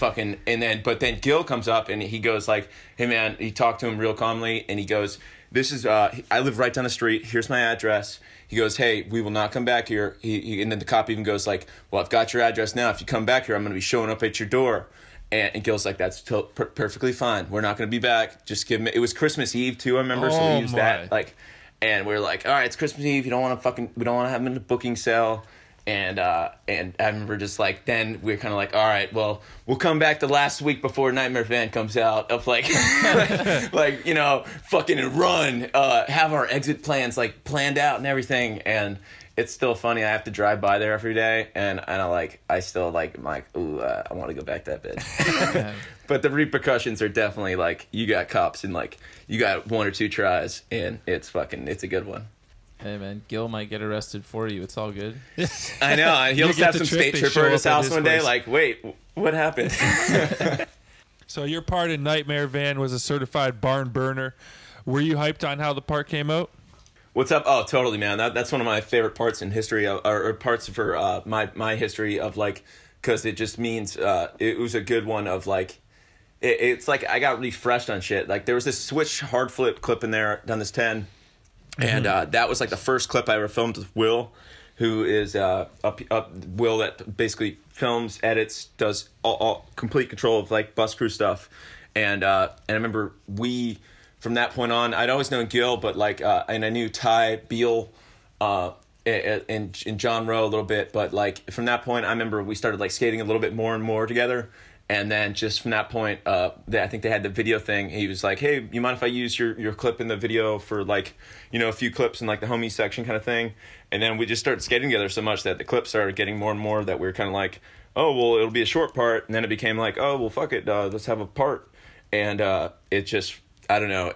But then Gil comes up, and he goes, like, hey, man, he talked to him real calmly. And he goes, this is, I live right down the street. Here's my address. He goes, hey, we will not come back here. And then the cop even goes like, well, I've got your address now. If you come back here, I'm going to be showing up at your door. And Gil's like, that's perfectly fine. We're not going to be back. Just give me. It was Christmas Eve too, I remember. So we used that. Like, and we're like, all right, it's Christmas Eve. We don't want to have him in the booking cell. And I remember just like, then we were kind of like, all right, well, we'll come back the last week before Nightmare Van comes out of like, like, you know, fucking run, have our exit plans like planned out and everything. And it's still funny. I have to drive by there every day. And I'm like, ooh, I want to go back that bit. But the repercussions are definitely like, you got cops and like, you got 1 or 2 tries, and it's a good one. Hey, man, Gil might get arrested for you. It's all good. I know. He'll have some state trooper in his house one day. Like, wait, what happened? So your part in Nightmare Van was a certified barn burner. Were you hyped on how the part came out? What's up? Oh, totally, man. That's one of my favorite parts in history, or parts for my history of, like, because it just means it was a good one of, like, it's like I got refreshed on shit. Like, there was this switch hard flip clip in there, done this 10. And that was like the first clip I ever filmed with Will, who is Will that basically films, edits, does all complete control of like Bus Crew stuff. And I remember from that point on, I'd always known Gil, but like, and I knew Ty Beal, and John Rowe a little bit, but like from that point, I remember we started like skating a little bit more and more together. And then just from that point, I think they had the video thing. He was like, hey, you mind if I use your clip in the video for, like, you know, a few clips in, like, the homie section kind of thing? And then we just started skating together so much that the clips started getting more and more that we were kind of like, oh, well, it'll be a short part. And then it became like, oh, well, fuck it. Let's have a part. And it just, I don't know.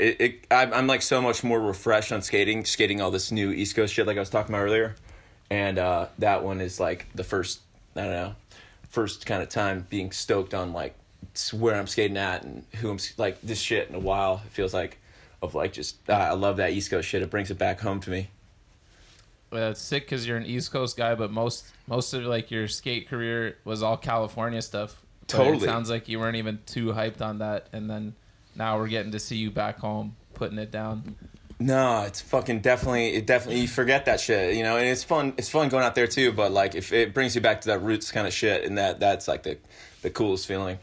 I'm, like, so much more refreshed on skating all this new East Coast shit like I was talking about earlier. And that one is, like, the first, I don't know, first kind of time being stoked on like where I'm skating at and who I'm like this shit in a while. It feels like of like just I love that East Coast shit. It brings it back home to me. Well, it's sick because you're an East Coast guy, but most of like your skate career was all California stuff. Totally. It sounds like you weren't even too hyped on that, and then now we're getting to see you back home putting it down. No, it's fucking definitely you forget that shit, you know, and it's fun going out there too, but like if it brings you back to that roots kind of shit, and that's like the coolest feeling.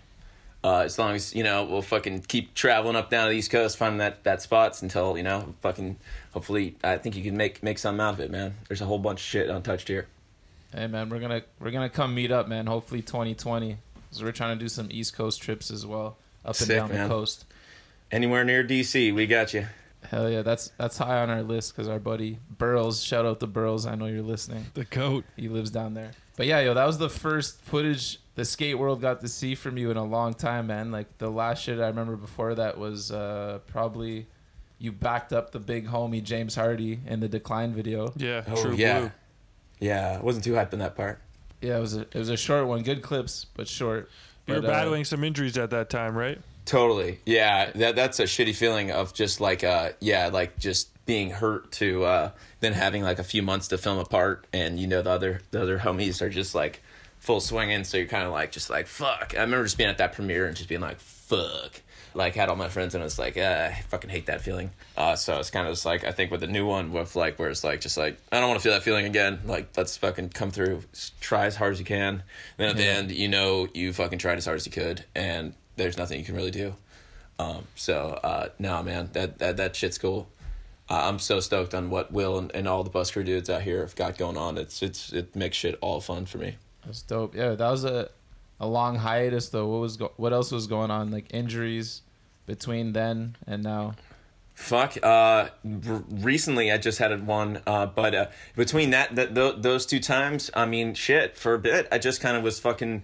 As long as, you know, we'll fucking keep traveling up down to the East Coast, finding that spots until, you know, fucking hopefully I think you can make something out of it, man. There's a whole bunch of shit untouched here. Hey man, we're gonna come meet up, man, hopefully 2020. Because we're trying to do some East Coast trips as well. Up and down the coast. Anywhere near DC, we got you. Hell yeah, that's high on our list because our buddy Burls, shout out to Burls, I know you're listening. The goat. He lives down there. But yeah, yo, that was the first footage the skate world got to see from you in a long time, man. Like, the last shit I remember before that was probably you backed up the big homie James Hardy in the Decline video. Yeah, oh, True yeah. Blue. Yeah, I wasn't too hyped in that part. Yeah, it was a short one. Good clips, but short. You were battling some injuries at that time, right? Totally. Yeah, that's a shitty feeling of just like, just being hurt to then having like a few months to film a part, and you know the other homies are just like full swinging, so you're kind of like just like fuck. I remember just being at that premiere and just being like fuck. Like, had all my friends and it's like, I fucking hate that feeling. So it's kind of just like, I think with the new one with like, where it's like, just like, I don't want to feel that feeling again. Like, let's fucking come through, try as hard as you can. And then at the end, you know, you fucking tried as hard as you could and there's nothing you can really do. No, man, that shit's cool. I'm so stoked on what Will and all the Bus Crew dudes out here have got going on. It makes shit all fun for me. That's dope. Yeah, that was a long hiatus though. What else was going on, like injuries between then and now? Recently I just had one, but between those two times, I mean, shit, for a bit I just kind of was fucking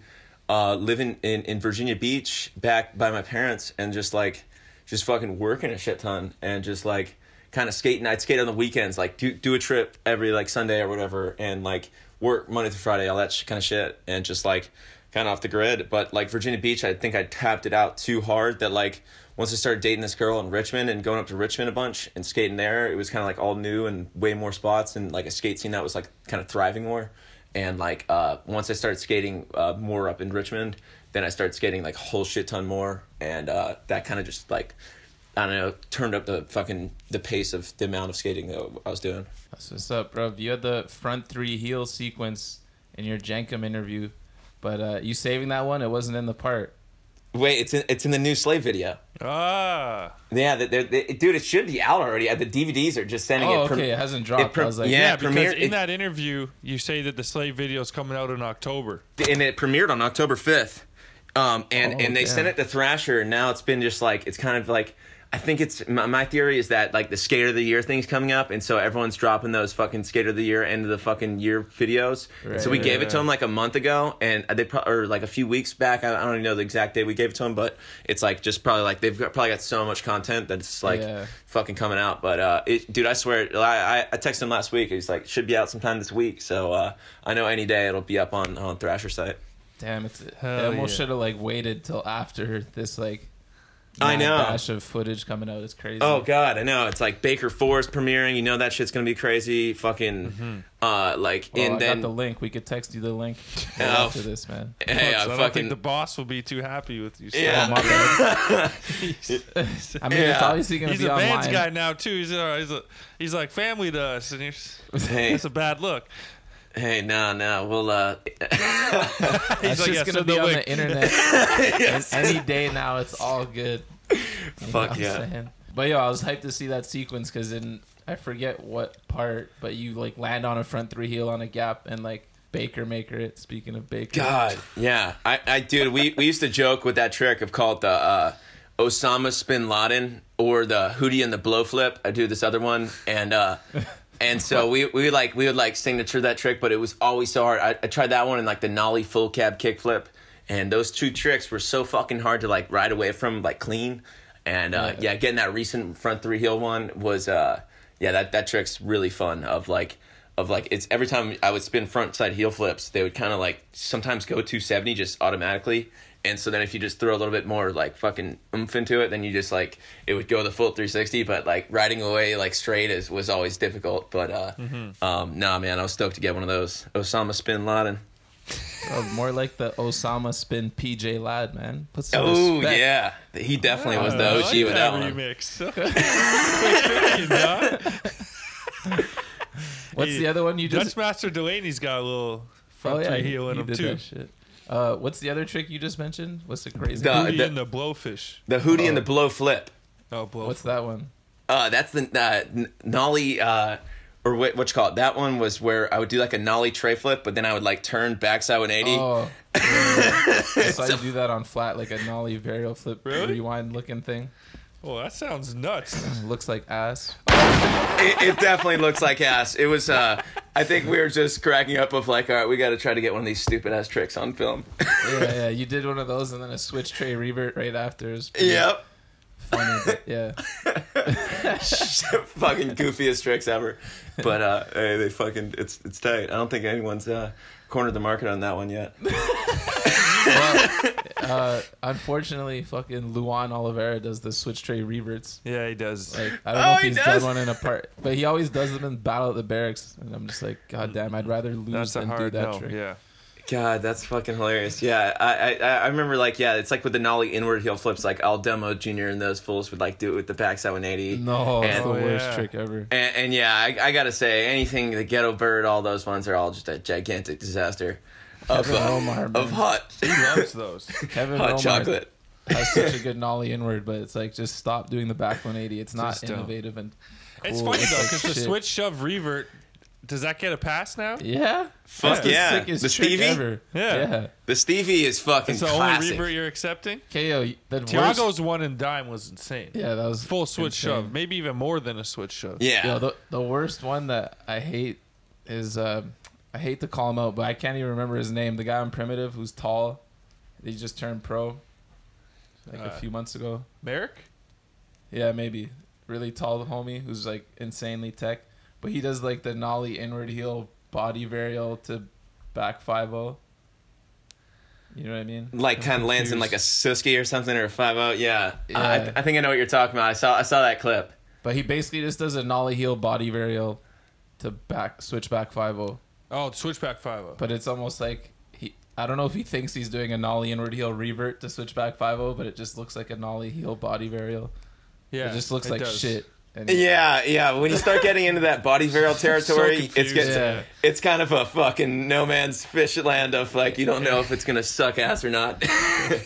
living in Virginia Beach back by my parents and just like just fucking working a shit ton and just like kind of skating. I'd skate on the weekends, like do a trip every like Sunday or whatever, and like work Monday through Friday, all that kind of shit, and just like kind of off the grid. But like Virginia Beach, I think I tapped it out too hard that like once I started dating this girl in Richmond and going up to Richmond a bunch and skating there, it was kind of like all new and way more spots and like a skate scene that was like kind of thriving more. And like once I started skating more up in Richmond, then I started skating like a whole shit ton more, and that kind of just like, I don't know, turned up the fucking the pace of the amount of skating that I was doing. That's what's up, bro. You had the front three heel sequence in your Jenkem interview. But you saving that one? It wasn't in the part. Wait, it's in the new Slave video. Ah. Yeah, dude, it should be out already. The DVDs are just sending it. Oh, okay, it hasn't dropped. I was like, yeah because in that interview, you say that the Slave video is coming out in October. And it premiered on October 5th. They sent it to Thrasher, and now it's been just like, it's kind of like, I think it's, my theory is that like the Skater of the Year thing's coming up, and so everyone's dropping those fucking Skater of the Year end of the fucking year videos. Right. So we gave it to him like a month ago, and they or like a few weeks back. I don't even know the exact day we gave it to him, but it's like just probably like they've got so much content that it's like fucking coming out. But dude, I swear, I texted him last week. He's like, should be out sometime this week. So I know any day it'll be up on Thrasher's site. Damn, I almost should have like waited till after this like. I know. Dash of footage coming out is crazy. Oh god, I know. It's like Baker 4 is premiering. You know that shit's gonna be crazy. Fucking got the link. We could text you the link after this, man. Hey, so I don't think the boss will be too happy with you. So yeah. I mean, it's obviously gonna be online. He's a Vans guy now too. He's like family to us, and it's a bad look. Hey, no, we'll, It's just going to be on the internet any day now. It's all good. Fuck yeah. But yo, I was hyped to see that sequence because I forget what part, but you like land on a front three heel on a gap and like Baker maker it. Speaking of Baker. God, yeah. I dude, we used to joke with that trick of called the, Osama Spin Laden or the Hootie and the Blow Flip. I do this other one and, and so we would signature that trick, but it was always so hard. I tried that one and like the nollie full cab kickflip, and those two tricks were so fucking hard to like ride away from like clean. And getting that recent front three heel one was that trick's really fun. Of like it's every time I would spin front side heel flips, they would kind of like sometimes go 270 just automatically. And so then if you just throw a little bit more, like, fucking oomph into it, then you just, like, it would go the full 360. But, like, riding away, like, straight was always difficult. But, man, I was stoked to get one of those. Osama Spin Laden. Oh, more like the Osama Spin PJ Ladd, man. Yeah. He definitely was the OG with that one. Remix. What's the other one you just... Dutchmaster Delaney's got a little front heel in him, too. That shit. What's the other trick you just mentioned? What's the crazy? Hootie and the blowfish. The hootie and the blow flip. Oh, blow. What's that one? That's the nollie, or what you call it? That one was where I would do like a nollie tray flip, but then I would like turn backside 180. Oh, yeah. So I do that on flat, like a nollie varial flip rewind looking thing. Well, that sounds nuts. Looks like ass. It definitely looks like ass. It was, I think we were just cracking up of like, all right, we got to try to get one of these stupid ass tricks on film. Yeah. You did one of those and then a switch tray revert right after. Yep. Funny, but yeah. Fucking goofiest tricks ever. But, hey, they fucking, it's tight. I don't think anyone's, cornered the market on that one yet. Well, unfortunately, fucking Luan Oliveira does the switch tray reverts. Yeah, he does. Like, I don't know if he's done one in a part, but he always does them in battle at the barracks. And I'm just like, God damn, I'd rather lose than do that trick. Yeah. God, that's fucking hilarious. Yeah, I remember, like, yeah, it's like with the nollie inward heel flips, like, I'll demo Junior and those fools would, like, do it with the backside 180. No, that's the worst trick ever. And yeah, I gotta say, anything, the Ghetto Bird, all those ones are all just a gigantic disaster. Omar, he loves those. Kevin hot Omar chocolate. Has such a good nollie inward, but it's like, just stop doing the back 180. It's not innovative and cool. It's funny, though, because like the switch shove revert... Does that get a pass now? Yeah. Fuck yeah. The Stevie? Ever. Yeah. The Stevie is fucking classic. It's the only revert you're accepting? KO. Tiago's one and dime was insane. Yeah, that was full switch shove. Maybe even more than a switch shove. Yeah. Yo, the worst one that I hate is, I hate to call him out, but I can't even remember his name. The guy on Primitive who's tall. He just turned pro like a few months ago. Merrick? Yeah, maybe. Really tall homie who's like insanely tech. But he does like the nollie inward heel body varial to back 5-0. You know what I mean? Like kind of lands in like a Suski or something or a 5-0. Yeah. I think I know what you're talking about. I saw that clip. But he basically just does a nollie heel body varial to back switchback 5-0. Oh, switchback 5-0. But it's almost like I don't know if he thinks he's doing a nollie inward heel revert to switchback 5-0, but it just looks like a nollie heel body varial. Yeah, it just looks like shit. Anyway. Yeah. When you start getting into that body viral territory, so it's kind of a fucking no man's fish land of like you don't know if it's gonna suck ass or not. But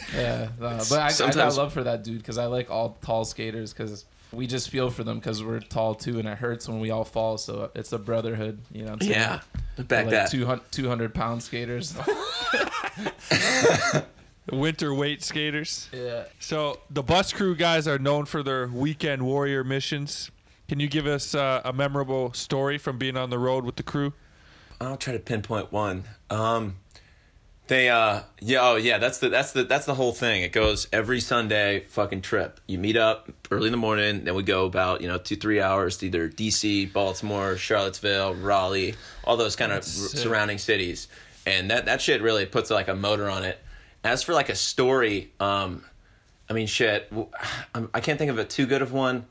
I got love for that dude because I like all tall skaters because we just feel for them because we're tall too and it hurts when we all fall. So it's a brotherhood, you know what I'm saying? Yeah, back like that 200 pound skaters. Winter weight skaters. Yeah. So the Bus Crew guys are known for their weekend warrior missions. Can you give us a memorable story from being on the road with the crew? I'll try to pinpoint one. That's the whole thing. It goes every Sunday fucking trip. You meet up early in the morning, then we go about 2-3 hours to either DC, Baltimore, Charlottesville, Raleigh, all those kind of surrounding cities, and that shit really puts like a motor on it. As for, like, a story, I can't think of a too good of one,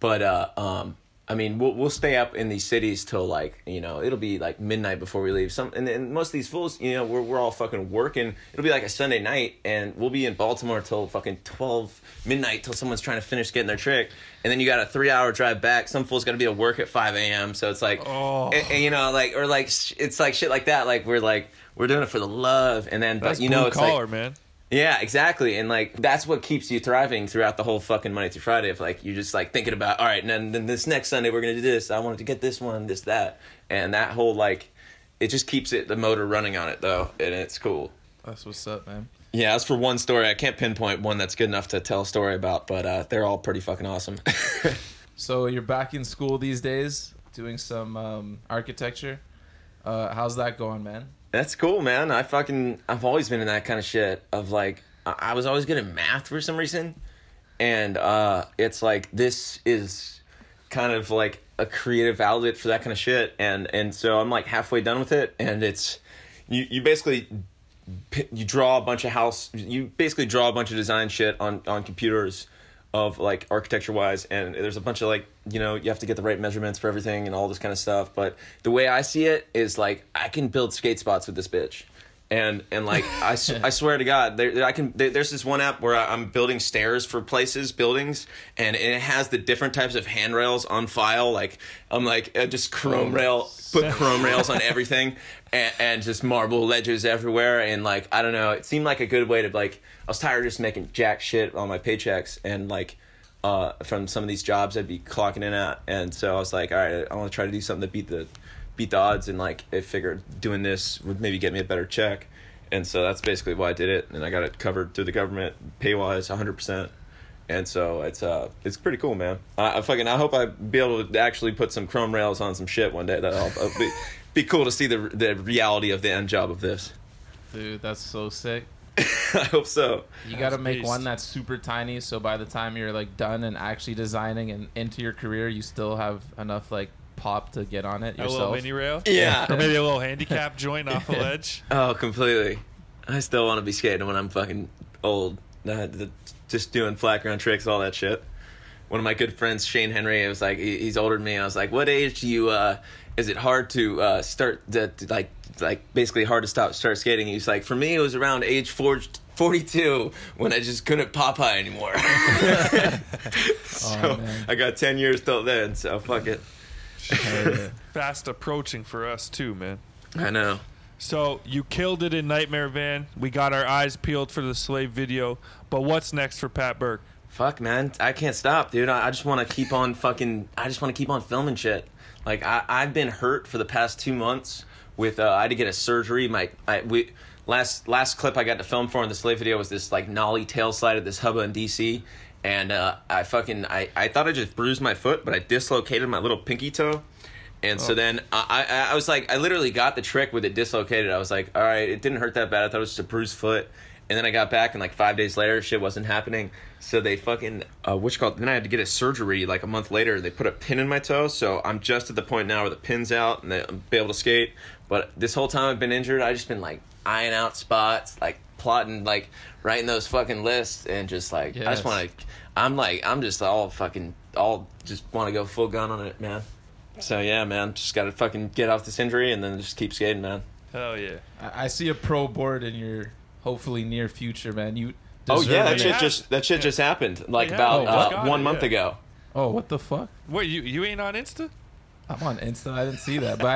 but, we'll stay up in these cities till, like, it'll be, like, midnight before we leave. And most of these fools, we're all fucking working. It'll be, like, a Sunday night, and we'll be in Baltimore till fucking 12 midnight till someone's trying to finish getting their trick. And then you got a 3-hour drive back. Some fool's got to be at work at 5 a.m., so it's, like, it's, like, shit like that. Like, we're, like... We're doing it for the love, and then that's blue it's collar, like, man. Yeah, exactly, and like that's what keeps you thriving throughout the whole fucking Monday through Friday. If like you're just like thinking about, all right, and then this next Sunday we're gonna do this. I wanted to get this one, this that, and that whole like, it just keeps the motor running on it though, and it's cool. That's what's up, man. Yeah, as for one story, I can't pinpoint one that's good enough to tell a story about, but they're all pretty fucking awesome. So you're back in school these days, doing some architecture. How's that going, man? That's cool, man. I've always been in that kind of shit of like, I was always good at math for some reason. And it's like, this is kind of like a creative outlet for that kind of shit. And so I'm like halfway done with it. And it's, you basically draw a bunch of design shit on computers of like architecture wise. And there's a bunch of like, you have to get the right measurements for everything and all this kind of stuff. But the way I see it is like, I can build skate spots with this bitch. And like, I swear to God, there's this one app where I'm building stairs for buildings, and it has the different types of handrails on file. Like, I'm like, just put chrome rails on everything and just marble ledges everywhere. And like, I don't know, it seemed like a good way to like, I was tired of just making jack shit on my paychecks and like, from some of these jobs I'd be clocking in at, and so I was like, all right, I want to try to do something to beat the odds, and like I figured doing this would maybe get me a better check, and so that's basically why I did it, and I got it covered through the government pay wise 100%, And so it's pretty cool, man. I hope I be able to actually put some chrome rails on some shit one day. That'll be cool to see the reality of the end job of this. Dude, that's so sick. I hope so. You got to make one that's super tiny, so by the time you're like done and actually designing and into your career, you still have enough like pop to get on it yourself. A little mini rail, yeah, or maybe a little handicap joint off a ledge. Oh, completely. I still want to be skating when I'm fucking old. Just doing flat ground tricks, all that shit. One of my good friends, Shane Henry, was like, he's older than me. I was like, what age do you? Is it hard to start that? Like basically hard to start skating. He's like, for me, it was around age 42 when I just couldn't pop high anymore. So I got 10 years till then. So fuck it. Fast approaching for us too, man. I know. So you killed it in Nightmare Van. We got our eyes peeled for the Slave video. But what's next for Pat Burke? Fuck, man, I can't stop, dude. I just want to keep on fucking. I just want to keep on filming shit. Like I've been hurt for the past 2 months. With I had to get a surgery. Last clip I got to film for in the Slave video was this like nollie tail slide at this hubba in DC, and I thought I just bruised my foot, but I dislocated my little pinky toe. And so then I was like, I literally got the trick with it dislocated. I was like, all right, it didn't hurt that bad. I thought it was just a bruised foot. And then I got back, and like 5 days later, shit wasn't happening. So they fucking, then I had to get a surgery like a month later. They put a pin in my toe, so I'm just at the point now where the pin's out and I'll be able to skate. But this whole time I've been injured, I've just been like eyeing out spots, like plotting, like writing those fucking lists, and just like, yes. I just want to, just want to go full gun on it, man. So yeah, man, just got to fucking get off this injury and then just keep skating, man. Hell yeah. I see a pro board in your... hopefully near future, man. You deserve that shit. Just happened like about 1 month ago. Oh, what the fuck? Wait, you ain't on Insta? I'm on Insta. I didn't see that, but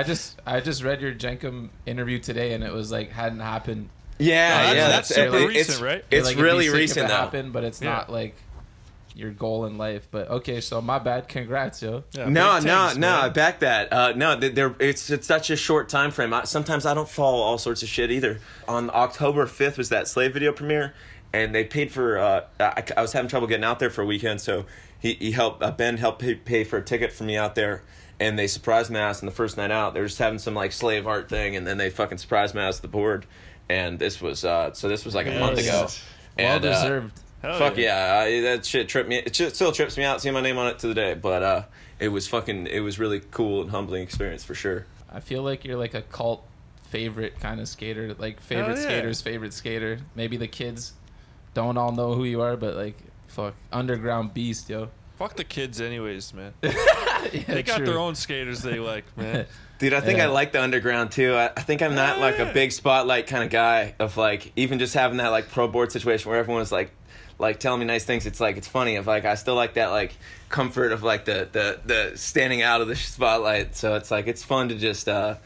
I just read your Jenkem interview today, and it was like hadn't happened. Yeah, that's super recent, right? It's like, really recent. It happened, but it's not like your goal in life. But okay, so my bad. Congrats, yo. Yeah, no, I back that. It's such a short time frame. Sometimes I don't follow all sorts of shit either. On October 5th was that Slave video premiere, and they paid for. I was having trouble getting out there for a weekend, so he helped. Ben helped pay for a ticket for me out there, and they surprised my ass on the first night out. They were just having some like slave art thing, and then they fucking surprised my ass at the board. And this was a month ago. Well deserved. That shit tripped me. It still trips me out seeing my name on it to the day, but it was really cool and humbling experience for sure. I feel like you're like a cult favorite kind of skater, like favorite skater's favorite skater. Maybe the kids don't all know who you are, but like, fuck, underground beast, yo. Fuck the kids anyways, man. They got their own skaters they like, man. Dude, I think I like the underground, too. I think I'm not like a big spotlight kind of guy of like, even just having that like pro board situation where everyone's like telling me nice things. It's like, it's funny. If like, I still like that like comfort of like the standing out of the spotlight. So it's like, it's fun to just, I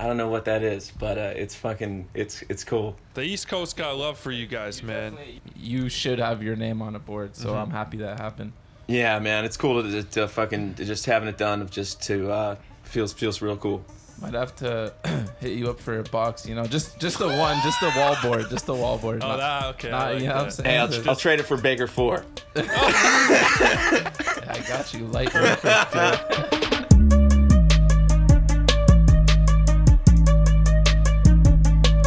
don't know what that is, but it's fucking, it's cool. The East Coast got love for you guys, man. You should have your name on a board. So I'm happy that happened. Yeah, man. It's cool to fucking just having it done feels real cool. Might have to hit you up for a box, you know, just the wall board. Oh, okay. You know what I'm saying? Hey, I'll trade it for Baker 4. I got you, light reference.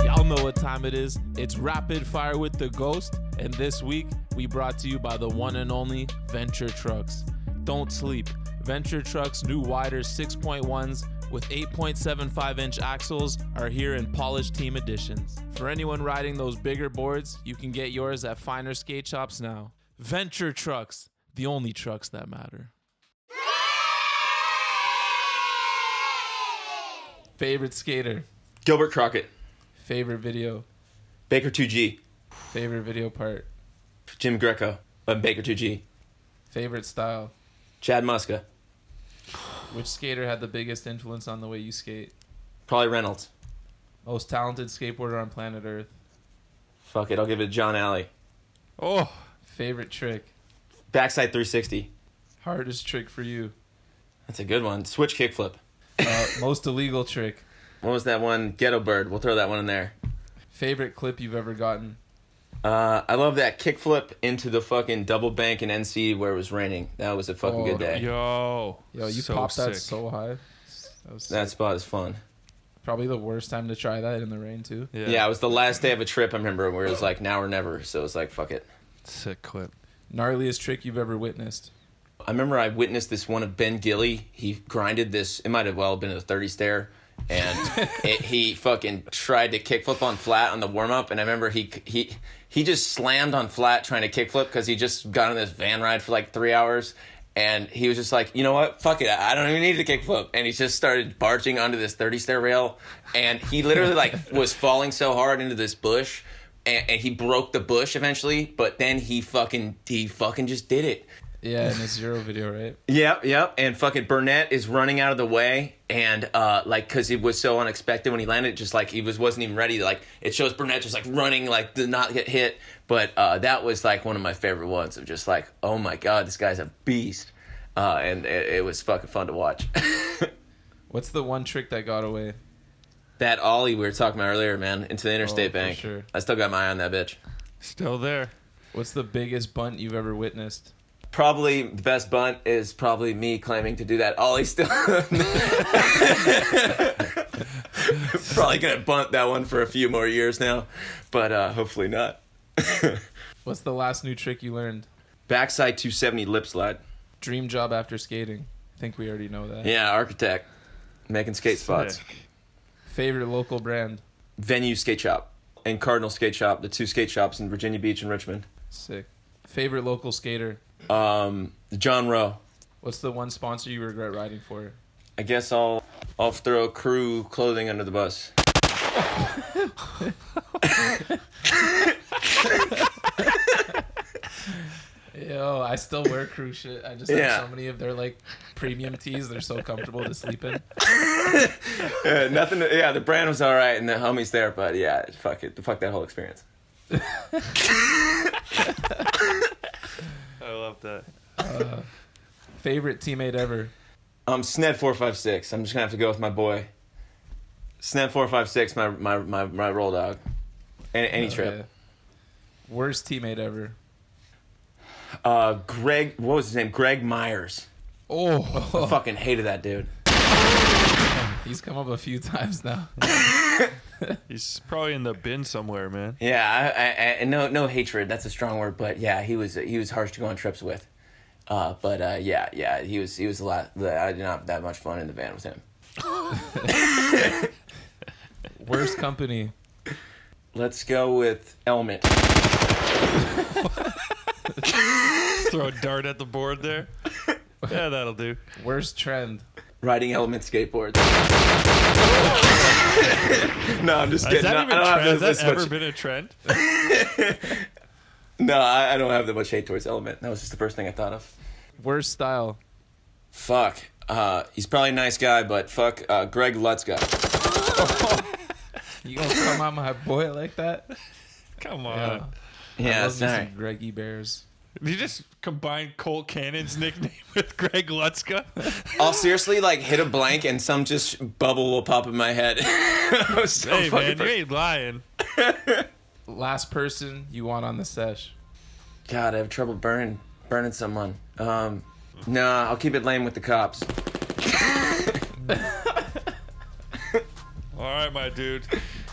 Y'all know what time it is. It's Rapid Fire with the Ghost, and this week we brought to you by the one and only Venture Trucks. Don't sleep. Venture Trucks' new wider 6.1s with 8.75-inch axles are here in polished team editions. For anyone riding those bigger boards, you can get yours at finer skate shops now. Venture Trucks, the only trucks that matter. Favorite skater? Gilbert Crockett. Favorite video? Baker 2G. Favorite video part? Jim Greco of Baker 2G. Favorite style? Chad Muska. Which skater had the biggest influence on the way you skate? Probably Reynolds. Most talented skateboarder on planet Earth? Fuck it, I'll give it to John Alley. Oh! Favorite trick? Backside 360. Hardest trick for you? That's a good one. Switch kickflip. Most illegal trick? What was that one? Ghetto Bird. We'll throw that one in there. Favorite clip you've ever gotten? I love that kickflip into the fucking double bank in NC where it was raining. That was a fucking good day. Yo, you so popped sick. That so high. That spot is fun. Probably the worst time to try that in the rain too. Yeah, it was the last day of a trip. I remember where it was like now or never. So it was like fuck it. Sick clip. Gnarliest trick you've ever witnessed. I remember I witnessed this one of Ben Gilly. He grinded this. It might have well been a 30 stair. And he fucking tried to kickflip on flat on the warm-up, and I remember he just slammed on flat trying to kickflip because he just got on this van ride for like 3 hours, and he was just like, you know what, fuck it, I don't even need to kickflip, and he just started barging onto this 30 stair rail, and he literally like was falling so hard into this bush, and he broke the bush eventually, but then he fucking just did it. Yeah, in the Zero video, right? Yep. And fucking Burnett is running out of the way, and like, cause it was so unexpected when he landed, just like he wasn't even ready. Like it shows Burnett just like running, like did not get hit. But that was like one of my favorite ones of just like, oh my god, this guy's a beast, and it was fucking fun to watch. What's the one trick that got away? That ollie we were talking about earlier, man, into the interstate bank. Sure. I still got my eye on that bitch. Still there. What's the biggest bunt you've ever witnessed? Probably the best bunt is probably me claiming to do that ollie still. Probably gonna bunt that one for a few more years now, but hopefully not. What's the last new trick you learned? Backside 270 lip slide. Dream job after skating. I think we already know that. Yeah, architect, making skate spots. Favorite local brand? Venue Skate Shop and Cardinal Skate Shop, the two skate shops in Virginia Beach and Richmond. Sick. Favorite local skater? John Rowe. What's the one sponsor you regret riding for? I guess I'll throw Crew Clothing under the bus. Yo, I still wear Crew shit. I just have so many of their like premium tees. They're so comfortable to sleep in. The brand was all right and the homies there, but yeah, fuck it. Fuck that whole experience. I love that. Favorite teammate ever? Sned 456. I'm just gonna have to go with my boy. Sned 456, my roll dog. Any trip. Yeah. Worst teammate ever? Greg. What was his name? Greg Myers. Oh, I fucking hated that dude. He's come up a few times now. He's probably in the bin somewhere, man. Yeah, I no hatred. That's a strong word, but yeah, he was harsh to go on trips with. But he was a lot. I did not have that much fun in the van with him. Worst company. Let's go with Element. Throw a dart at the board there. Yeah, that'll do. Worst trend. Riding Element skateboards. No, I'm just kidding. Has that ever been a trend? No, I don't have that much hate towards Element. That was just the first thing I thought of. Worst style? Fuck. He's probably a nice guy, but fuck Greg Lutzka. You gonna come on my boy like that? Come on. Yeah, I love these Greggy Bears. You just combine Colt Cannon's nickname with Greg Lutzka? I'll seriously like hit a blank and some just bubble will pop in my head. Hey man, you ain't lying. Last person you want on the sesh? God, I have trouble burning someone. Nah, I'll keep it lame with the cops. All right, my dude.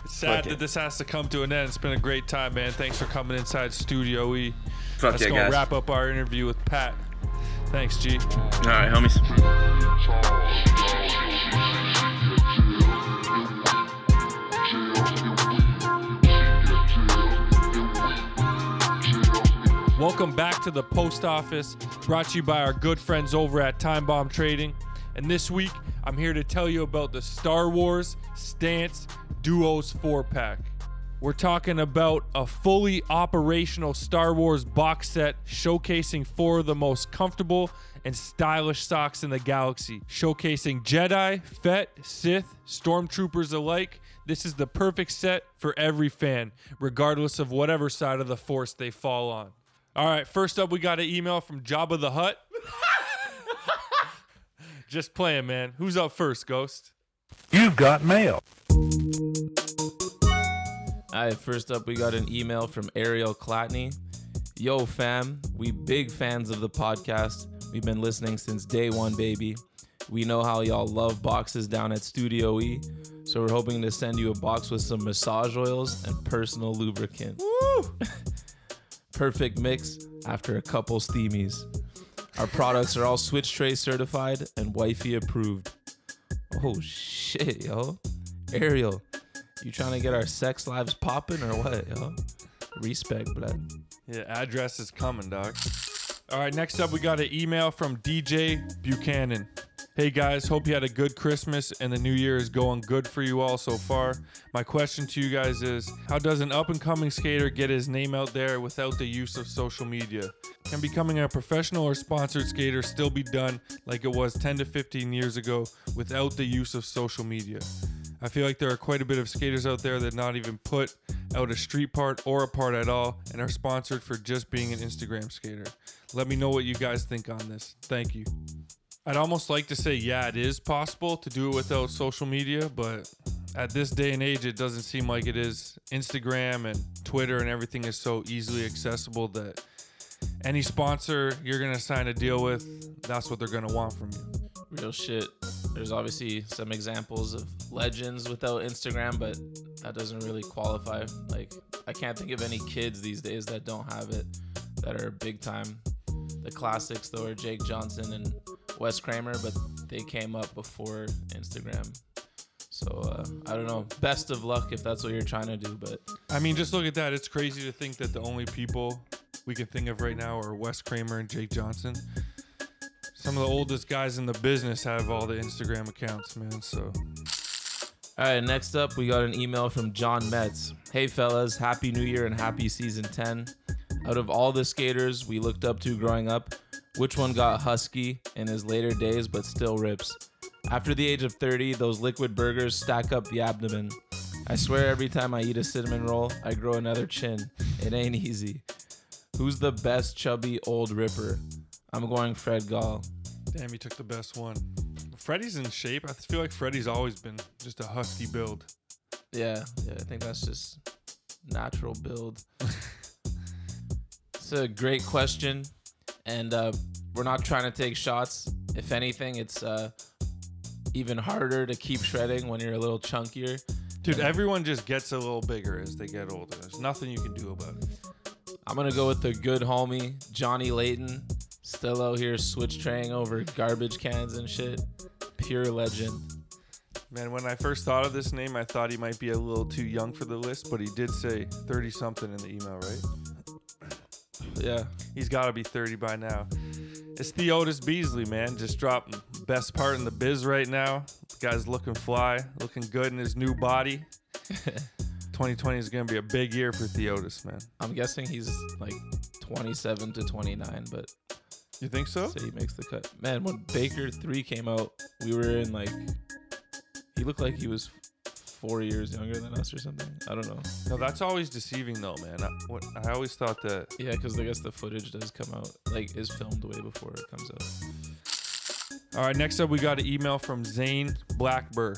It's sad that this has to come to an end. It's been a great time, man. Thanks for coming inside Studio E. That's going to wrap up our interview with Pat. Thanks, G. All right, homies. Welcome back to the Post Office, brought to you by our good friends over at Time Bomb Trading. And this week, I'm here to tell you about the Star Wars Stance Duos 4-pack. We're talking about a fully operational Star Wars box set showcasing 4 of the most comfortable and stylish socks in the galaxy. Showcasing Jedi, Fett, Sith, Stormtroopers alike, this is the perfect set for every fan, regardless of whatever side of the Force they fall on. All right, first up, we got an email from Jabba the Hutt. Just playing, man. Who's up first, Ghost? You've got mail. All right, first up, we got an email from Ariel Clatney. Yo, fam, we big fans of the podcast. We've been listening since day one, baby. We know how y'all love boxes down at Studio E, so we're hoping to send you a box with some massage oils and personal lubricant. Woo! Perfect mix after a couple steamies. Our products are all Switch Tray certified and wifey approved. Oh, shit, yo. Ariel, you trying to get our sex lives popping or what, yo? Respect, blood. Yeah, address is coming, dog. All right, next up, we got an email from DJ Buchanan. Hey guys, hope you had a good Christmas and the new year is going good for you all so far. My question to you guys is, how does an up-and-coming skater get his name out there without the use of social media? Can becoming a professional or sponsored skater still be done like it was 10 to 15 years ago without the use of social media? I feel like there are quite a bit of skaters out there that not even put out a street part or a part at all and are sponsored for just being an Instagram skater. Let me know what you guys think on this. Thank you. I'd almost like to say, yeah, it is possible to do it without social media, but at this day and age, it doesn't seem like it is. Instagram and Twitter and everything is so easily accessible that any sponsor you're going to sign a deal with, that's what they're going to want from you. Real shit. There's obviously some examples of legends without Instagram, but that doesn't really qualify. Like, I can't think of any kids these days that don't have it, that are big time. The classics, though, are Jake Johnson and Wes Kramer, but they came up before Instagram. So, I don't know. Best of luck if that's what you're trying to do, but... I mean, just look at that. It's crazy to think that the only people we can think of right now are Wes Kramer and Jake Johnson. Some of the oldest guys in the business have all the Instagram accounts, man, so... All right, next up, we got an email from John Metz. Hey, fellas. Happy New Year and happy Season 10. Out of all the skaters we looked up to growing up, which one got husky in his later days but still rips? After the age of 30, those liquid burgers stack up the abdomen. I swear every time I eat a cinnamon roll, I grow another chin. It ain't easy. Who's the best chubby old ripper? I'm going Fred Gall. Damn, he took the best one. Freddie's in shape. I feel like Freddie's always been just a husky build. Yeah, I think that's just natural build. It's a great question, and we're not trying to take shots. If anything, it's even harder to keep shredding when you're a little chunkier. Dude, everyone just gets a little bigger as they get older. There's nothing you can do about it. I'm going to go with the good homie, Johnny Layton. Still out here switch-traying over garbage cans and shit. Pure legend. Man, when I first thought of this name, I thought he might be a little too young for the list, but he did say 30-something in the email, right? Yeah, he's got to be 30 by now. It's Theodis Beasley, man. Just dropping best part in the biz right now. The guy's looking fly, looking good in his new body. 2020 is going to be a big year for Theodis, man. I'm guessing he's like 27 to 29, but... You think so? So he makes the cut. Man, when Baker 3 came out, we were in like... He looked like he was 4 years younger than us or something. I don't know. No, that's always deceiving though, man. I always thought that... Yeah, because I guess the footage does come out, like, is filmed way before it comes out. All right, next up we got an email from Zane Blackburn.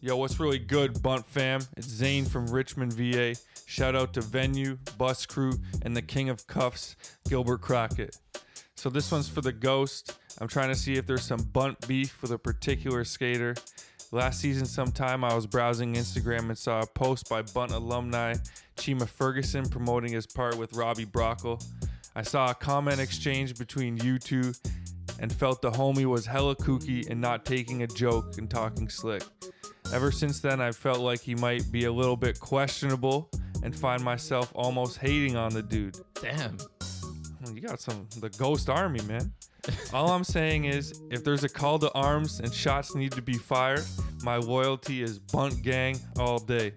Yo, what's really good, Bunt fam? It's Zane from Richmond, VA. Shout out to Venue, Bus Crew, and the King of Cuffs, Gilbert Crockett. So this one's for the Ghost. I'm trying to see if there's some Bunt beef with a particular skater. Last season sometime, I was browsing Instagram and saw a post by Bunt alumni Chima Ferguson promoting his part with Robbie Brockle. I saw a comment exchange between you two and felt the homie was hella kooky and not taking a joke and talking slick. Ever since then, I felt like he might be a little bit questionable and find myself almost hating on the dude. Damn. You got the Ghost Army, man. All I'm saying is, if there's a call to arms and shots need to be fired, my loyalty is Bunt Gang all day.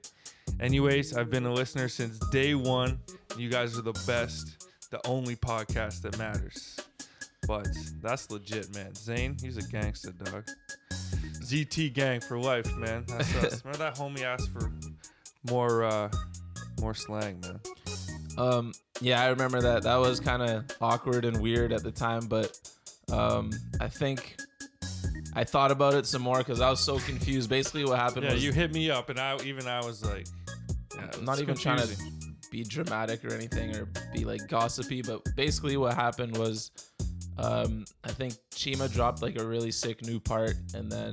Anyways, I've been a listener since day one. You guys are the best, the only podcast that matters. But that's legit, man. Zane, he's a gangster, dog. ZT Gang for life, man. That's us. Remember that homie asked for more slang, man. Yeah, I remember that. That was kind of awkward and weird at the time, but I think I thought about it some more because I was so confused. Basically, what happened was... Yeah, you hit me up, and I was like... I'm not even trying to be dramatic or anything or be like gossipy, but basically what happened was I think Chima dropped like a really sick new part, and then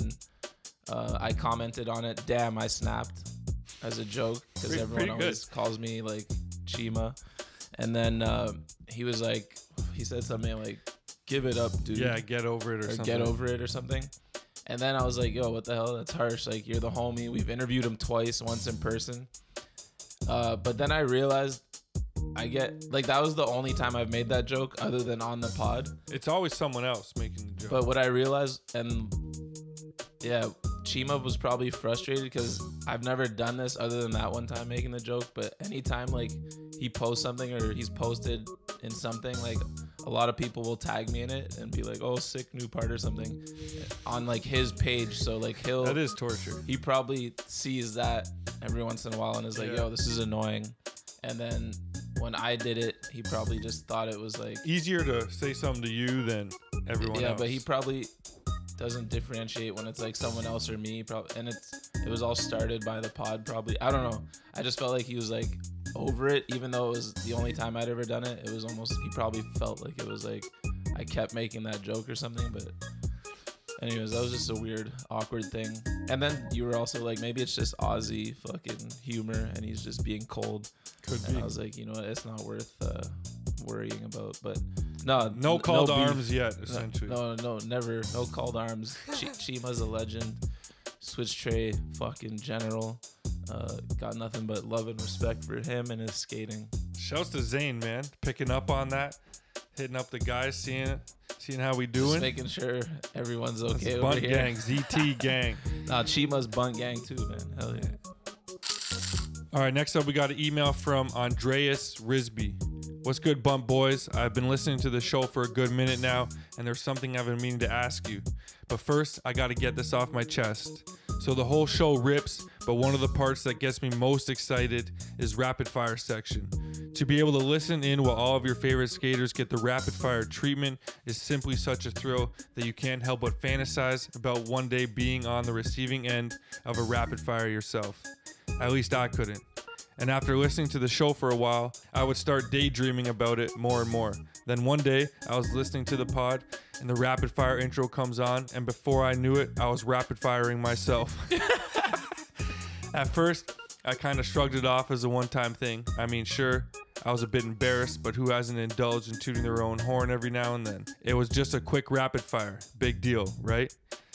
I commented on it. Damn, I snapped as a joke because everyone always calls me like Chima. And then he was like, he said something like, "Give it up, dude." Yeah, get over it or something. Get over it or something. And then I was like, yo, what the hell? That's harsh. Like, you're the homie. We've interviewed him twice, once in person. But then I realized I get, like, that was the only time I've made that joke other than on the pod. It's always someone else making the joke. But what I realized, and yeah, Chima was probably frustrated because I've never done this other than that one time making the joke. But anytime, like, he posts something or he's posted in something, like, a lot of people will tag me in it and be like, oh, sick new part or something on like his page. So like he'll, that is torture. He probably sees that every once in a while and is like, yo, this is annoying. And then when I did it, he probably just thought it was like easier to say something to you than everyone else. Yeah, but he probably doesn't differentiate when it's like someone else or me. And it was all started by the pod probably. I don't know. I just felt like he was like over it, even though it was the only time I'd ever done it. It was almost, he probably felt like it was like I kept making that joke or something. But anyways, that was just a weird, awkward thing. And then you were also like, maybe it's just Aussie fucking humor and he's just being cold. Could be. And I was like, you know what, it's not worth worrying about. But no called no arms yet, essentially. No, never. No called arms. Chima's a legend. Switch Tray, fucking general. Got nothing but love and respect for him and his skating. Shouts to Zane, man, picking up on that, hitting up the guys, seeing how we doing, just making sure everyone's okay. Over bunt here. Gang, ZT gang. Nah, Chima's bunt gang too, man. Hell yeah. All right, next up we got an email from Andreas Risby. What's good, Bump Boys? I've been listening to the show for a good minute now, and there's something I've been meaning to ask you. But first, I gotta get this off my chest. So the whole show rips, but one of the parts that gets me most excited is rapid fire section. To be able to listen in while all of your favorite skaters get the rapid fire treatment is simply such a thrill that you can't help but fantasize about one day being on the receiving end of a rapid fire yourself. At least I couldn't. And after listening to the show for a while, I would start daydreaming about it more and more. Then one day, I was listening to the pod, and the rapid fire intro comes on, and before I knew it, I was rapid firing myself. At first, I kind of shrugged it off as a one-time thing. I mean, sure, I was a bit embarrassed, but who hasn't indulged in tooting their own horn every now and then? It was just a quick rapid fire. Big deal, right?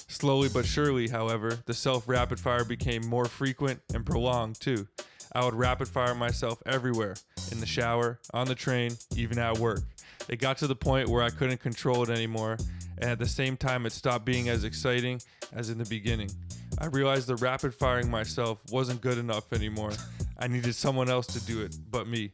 Slowly but surely, however, the self-rapid fire became more frequent and prolonged, too. I would rapid fire myself everywhere, in the shower, on the train, even at work. It got to the point where I couldn't control it anymore, and at the same time it stopped being as exciting as in the beginning. I realized the rapid firing myself wasn't good enough anymore. I needed someone else to do it but me.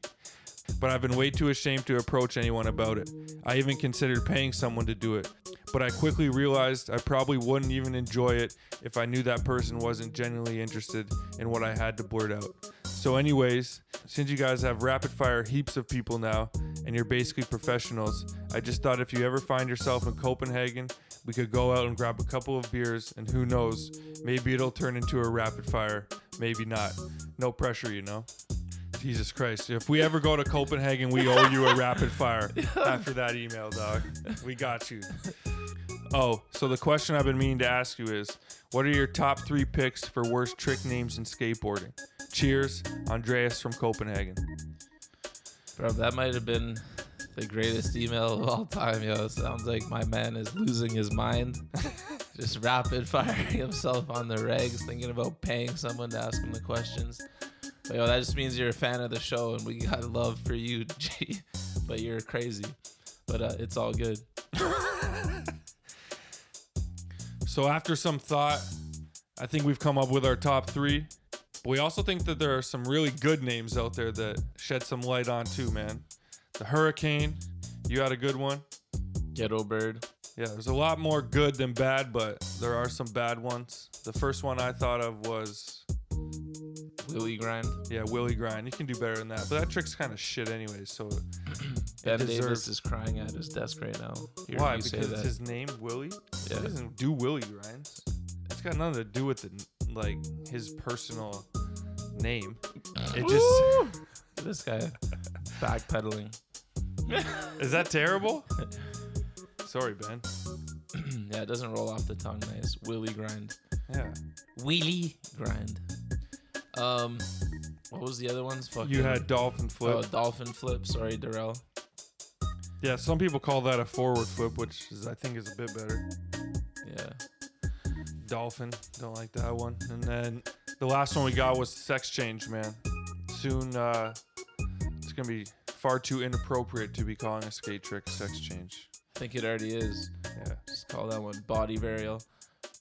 But I've been way too ashamed to approach anyone about it. I even considered paying someone to do it, but I quickly realized I probably wouldn't even enjoy it if I knew that person wasn't genuinely interested in what I had to blurt out. So anyways, since you guys have rapid fire heaps of people now, and you're basically professionals, I just thought if you ever find yourself in Copenhagen, we could go out and grab a couple of beers, and who knows, maybe it'll turn into a rapid fire, maybe not. No pressure, you know? Jesus Christ, if we ever go to Copenhagen, we owe you a rapid fire after that email, dog. We got you. Oh, so the question I've been meaning to ask you is, what are your top 3 picks for worst trick names in skateboarding? Cheers, Andreas from Copenhagen. Bro, that might have been the greatest email of all time, yo. Sounds like my man is losing his mind. Just rapid firing himself on the regs, thinking about paying someone to ask him the questions. But yo, that just means you're a fan of the show, and we got love for you, G. But you're crazy. But it's all good. So after some thought, I think we've come up with our top 3. But we also think that there are some really good names out there that shed some light on too, man. The Hurricane, you had a good one. Ghetto Bird. Yeah, there's a lot more good than bad, but there are some bad ones. The first one I thought of was Willy Grind. Yeah, Willy Grind. You can do better than that. But that trick's kind of shit anyway, so Ben Davis is crying at his desk right now. Why? Because it's his name, Willy? Yeah. He doesn't do Willy Grinds. It's got nothing to do with the, like, his personal name. It just this guy backpedaling. Is that terrible? Sorry, Ben. Yeah, it doesn't roll off the tongue nice. Willy grind. Yeah. Wheelie grind. What was the other ones? Fucking, you had dolphin flip. Oh, dolphin flip. Sorry, Darrell. Yeah, some people call that a forward flip, which is, I think, is a bit better. Yeah. Dolphin. Don't like that one. And then the last one we got was sex change, man. Soon, it's going to be far too inappropriate to be calling a skate trick sex change. I think it already is. Yeah. Just call that one body burial.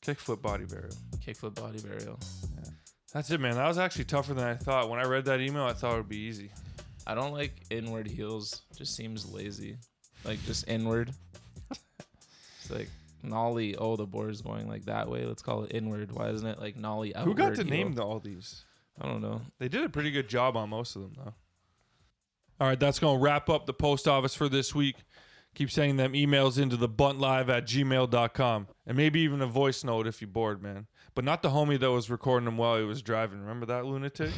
Kickflip body burial. Kickflip body burial. Yeah. That's it, man. That was actually tougher than I thought. When I read that email, I thought it would be easy. I don't like inward heels. Just seems lazy. Like, just inward. It's like, nollie. Oh, the board's going like that way. Let's call it inward. Why isn't it like nollie outward? Who got to name all these? I don't know. They did a pretty good job on most of them, though. All right, that's going to wrap up the post office for this week. Keep sending them emails into thebuntlive@gmail.com. And maybe even a voice note if you're bored, man. But not the homie that was recording him while he was driving. Remember that lunatic?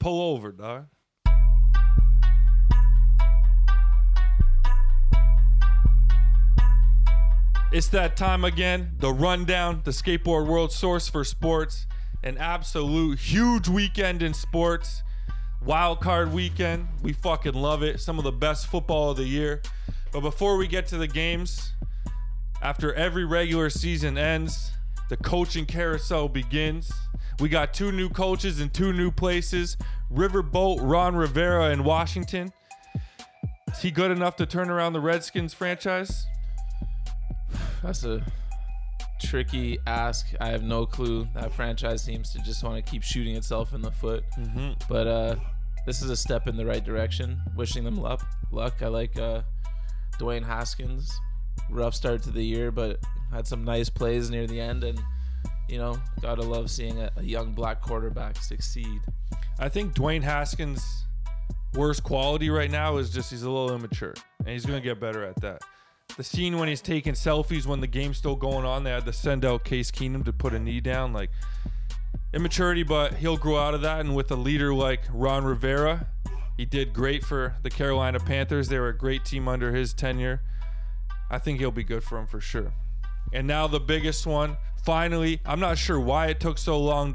Pull over, dog. It's that time again. The Rundown, the skateboard world source for sports. An absolute huge weekend in sports. Wild card weekend. We fucking love it. Some of the best football of the year. But before we get to the games, after every regular season ends, the coaching carousel begins. We got two new coaches in two new places. Riverboat Ron Rivera in Washington. Is he good enough to turn around the Redskins franchise? That's a tricky ask. I have no clue. That franchise seems to just want to keep shooting itself in the foot. Mm-hmm. But this is a step in the right direction. Wishing them luck. I like Dwayne Haskins. Rough start to the year, but had some nice plays near the end. And, you know, got to love seeing a young black quarterback succeed. I think Dwayne Haskins' worst quality right now is just he's a little immature. And he's going to get better at that. The scene when he's taking selfies when the game's still going on, they had to send out Case Keenum to put a knee down. Like, immaturity, but he'll grow out of that. And with a leader like Ron Rivera, he did great for the Carolina Panthers. They were a great team under his tenure. I think he'll be good for him for sure. And now the biggest one. Finally, I'm not sure why it took so long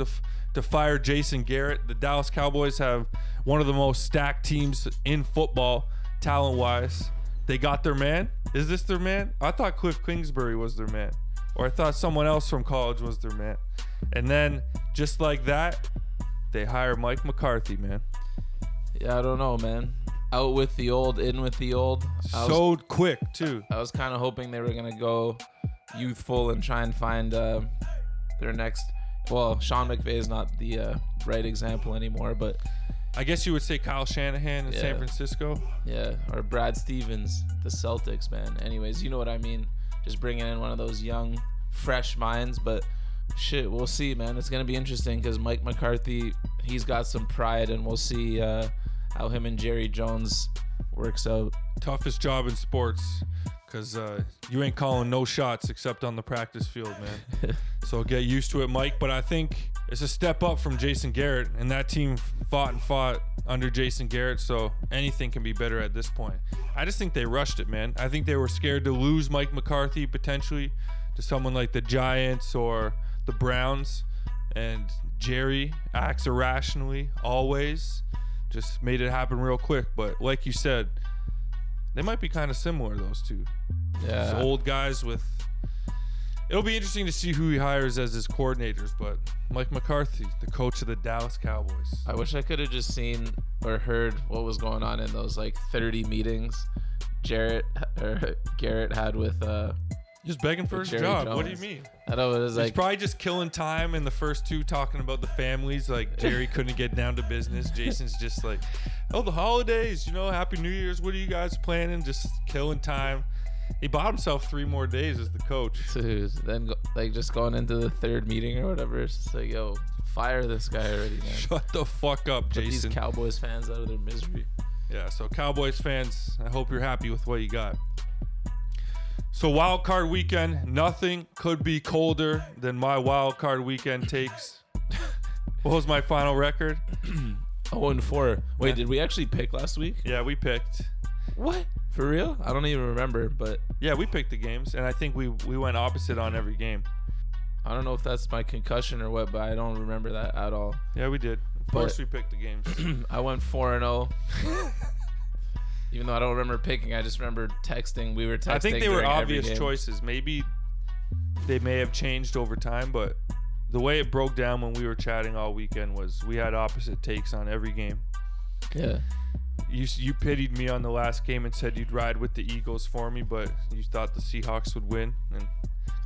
to fire Jason Garrett. The Dallas Cowboys have one of the most stacked teams in football, talent-wise. They got their man. Is this their man? I thought Cliff Kingsbury was their man. Or I thought someone else from college was their man. And then, just like that, they hire Mike McCarthy, man. Yeah, I don't know, man. Out with the old, in with the old. So quick, too. I was kind of hoping they were going to go youthful and try and find their next... Well, Sean McVay is not the right example anymore, but... I guess you would say Kyle Shanahan in San Francisco. Yeah, or Brad Stevens, the Celtics, man. Anyways, you know what I mean. Just bringing in one of those young, fresh minds. But shit, we'll see, man. It's going to be interesting because Mike McCarthy, he's got some pride, and we'll see how him and Jerry Jones works out. Toughest job in sports because you ain't calling no shots except on the practice field, man. So get used to it, Mike. But I think... It's a step up from Jason Garrett, and that team fought under Jason Garrett, so anything can be better at this point. I just think they rushed it, man. I think they were scared to lose Mike McCarthy potentially to someone like the Giants or the Browns, and Jerry acts irrationally always. Just made it happen real quick, but like you said, they might be kind of similar, those two. Yeah. Those old guys with... It'll be interesting to see who he hires as his coordinators, but Mike McCarthy, the coach of the Dallas Cowboys. I wish I could have just seen or heard what was going on in those, like, 30 meetings Garrett had with just begging for his job. Jones. What do you mean? I know it was like... He's probably just killing time in the first two, talking about the families. Like, Jerry couldn't get down to business. Jason's just like, oh, the holidays, you know, Happy New Year's. What are you guys planning? Just killing time. He bought himself 3 more days as the coach. Dude, then like just going into the third meeting or whatever, it's just like, yo, fire this guy already, man. Shut the fuck up, Put Jason. These Cowboys fans out of their misery. Yeah, so Cowboys fans, I hope you're happy with what you got. So wild card weekend, nothing could be colder than my wild card weekend takes. What was my final record? 0-4. Wait, yeah. Did we actually pick last week? Yeah, we picked. What? For real? I don't even remember, but... Yeah, we picked the games, and I think we went opposite on every game. I don't know if that's my concussion or what, but I don't remember that at all. Yeah, we did. Of course we picked the games. I went 4-0. Even though I don't remember picking, I just remember texting. We were texting. I think they were obvious choices. Maybe they may have changed over time, but the way it broke down when we were chatting all weekend was we had opposite takes on every game. Yeah. You pitied me on the last game and said you'd ride with the Eagles for me, but you thought the Seahawks would win, and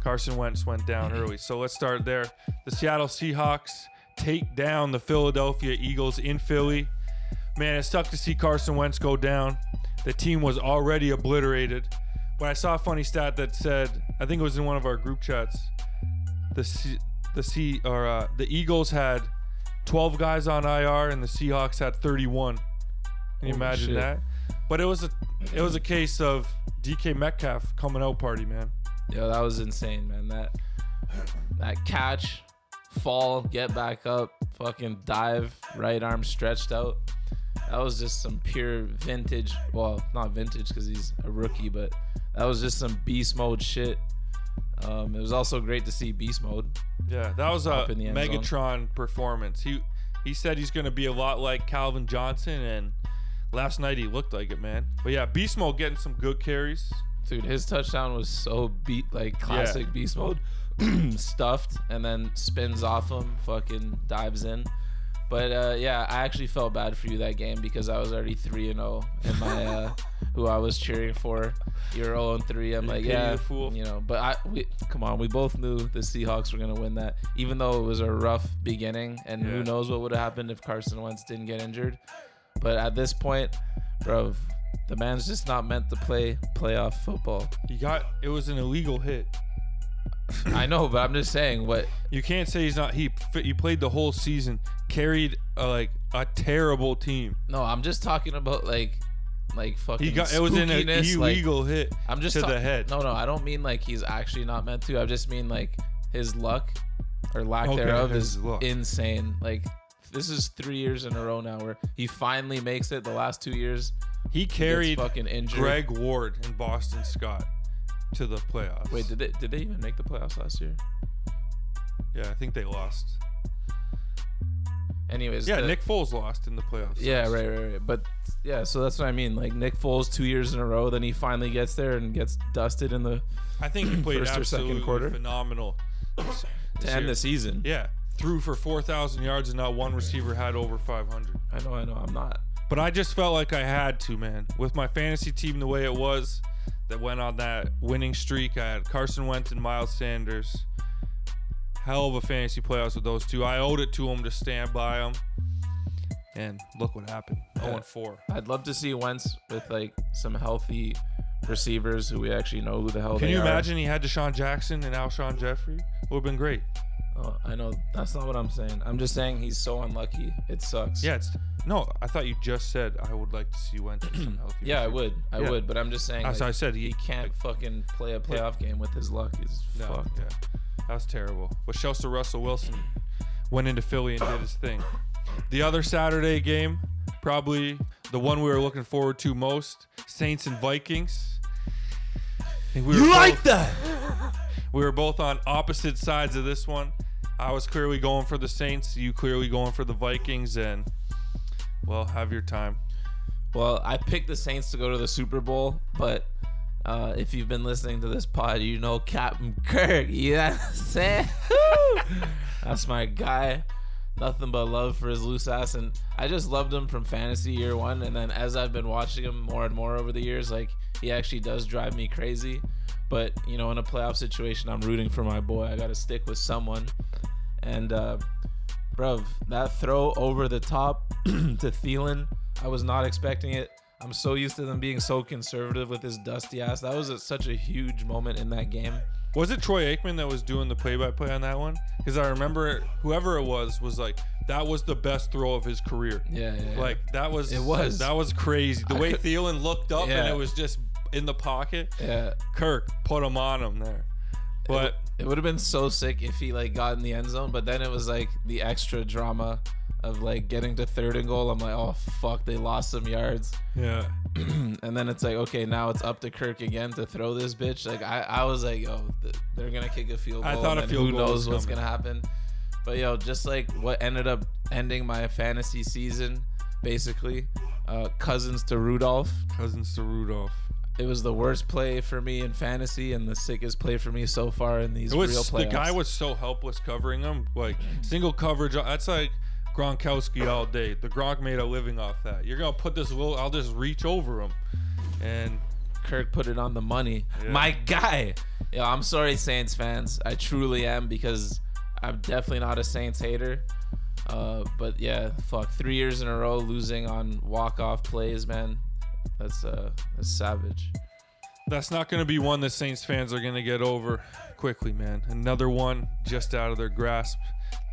Carson Wentz went down early. So let's start there. The Seattle Seahawks take down the Philadelphia Eagles in Philly. Man, it sucked to see Carson Wentz go down. The team was already obliterated. When I saw a funny stat that said, I think it was in one of our group chats, the Eagles had 12 guys on IR and the Seahawks had 31. Can you imagine that? But it was a case of DK Metcalf coming out party, man. Yo, that was insane, man. That catch, fall, get back up, fucking dive, right arm stretched out. That was just some pure vintage. Well, not vintage because he's a rookie, but that was just some beast mode shit. It was also great to see beast mode. Yeah, that was a Megatron performance. He said he's going to be a lot like Calvin Johnson, and last night he looked like it, man. But yeah, beast mode getting some good carries. Dude, his touchdown was so classic beast mode. Stuffed and then spins off him, fucking dives in. But yeah, I actually felt bad for you that game because I was already 3-0 in my who I was cheering for. You're 0-3. I'm like, yeah, fool. You know. But come on, we both knew the Seahawks were gonna win that, even though it was a rough beginning. And who knows what would have happened if Carson Wentz didn't get injured. But at this point, bro, the man's just not meant to play playoff football. It was an illegal hit. I know, but I'm just saying what you can't say he's not. He played the whole season, carried a terrible team. No, I'm just talking about like fucking. It was an illegal hit. I'm just to the head. No, I don't mean like he's actually not meant to. I just mean like his luck or lack thereof is insane. Like this is 3 years in a row now where he finally makes it. The last 2 years, he carried fucking injured Greg Ward and Boston Scott to the playoffs. Wait, did they even make the playoffs last year? Yeah, I think they lost. Anyways, yeah, Nick Foles lost in the playoffs. Yeah, right. But yeah, so that's what I mean. Like Nick Foles, 2 years in a row, then he finally gets there and gets dusted in the. I think he played first or second quarter, phenomenal to end the season. Yeah, threw for 4,000 yards and not one receiver had over 500. I know. I'm not. But I just felt like I had to, man. With my fantasy team the way it was, that went on that winning streak, I had Carson Wentz and Miles Sanders. Hell of a fantasy playoffs with those two. I owed it to them to stand by them. And look what happened. 0-4. I'd love to see Wentz with some healthy receivers who we actually know who the hell they are. Can you imagine he had Deshaun Jackson and Alshon Jeffrey? It would have been great. Oh, I know. That's not what I'm saying. I'm just saying he's so unlucky. It sucks. Yeah, no, I thought you just said I would like to see Wentz with some healthy. Yeah, I would. But I'm just saying. As I said, he can't fucking play a playoff game with his luck. He's fucked. Yeah. That was terrible. But Chelsea Russell Wilson went into Philly and did his thing. The other Saturday game, probably the one we were looking forward to most, Saints and Vikings. You like that? We were both on opposite sides of this one. I was clearly going for the Saints. You clearly going for the Vikings. And, well, have your time. Well, I picked the Saints to go to the Super Bowl. But if you've been listening to this pod, you know Captain Kirk. You know what I'm saying? That's my guy. Nothing but love for his loose ass. And I just loved him from fantasy year one. And then as I've been watching him more and more over the years, he actually does drive me crazy. But, in a playoff situation, I'm rooting for my boy. I got to stick with someone. And, bruv, that throw over the top to Thielen, I was not expecting it. I'm so used to them being so conservative with his dusty ass. That was such a huge moment in that game. Was it Troy Aikman that was doing the play-by-play on that one? Because I remember whoever it was like, that was the best throw of his career. Yeah. That was crazy. The way Thielen looked up and it was just in the pocket. Yeah. Kirk put him on him there. But It would have been so sick if he like got in the end zone, but then it was like the extra drama of like getting to third and goal. I'm like, oh fuck, they lost some yards. Yeah. And then it's like, okay, now it's up to Kirk again to throw this bitch. Like I was like, yo, they're gonna kick a field goal. I thought a field goal. Who knows what's gonna happen? But yo, just like what ended up ending my fantasy season, basically, Cousins to Rudolph. It was the worst play for me in fantasy and the sickest play for me so far in these real playoffs. The guy was so helpless covering him, like single coverage. That's like Gronkowski all day. The Gronk made a living off that. You're gonna put this little. I'll just reach over him, and Kirk put it on the money. Yeah. My guy. Yo, I'm sorry, Saints fans. I truly am, because I'm definitely not a Saints hater. But yeah, fuck. 3 years in a row losing on walk-off plays, man. That's savage. That's not going to be one that Saints fans are going to get over quickly, man. Another one just out of their grasp.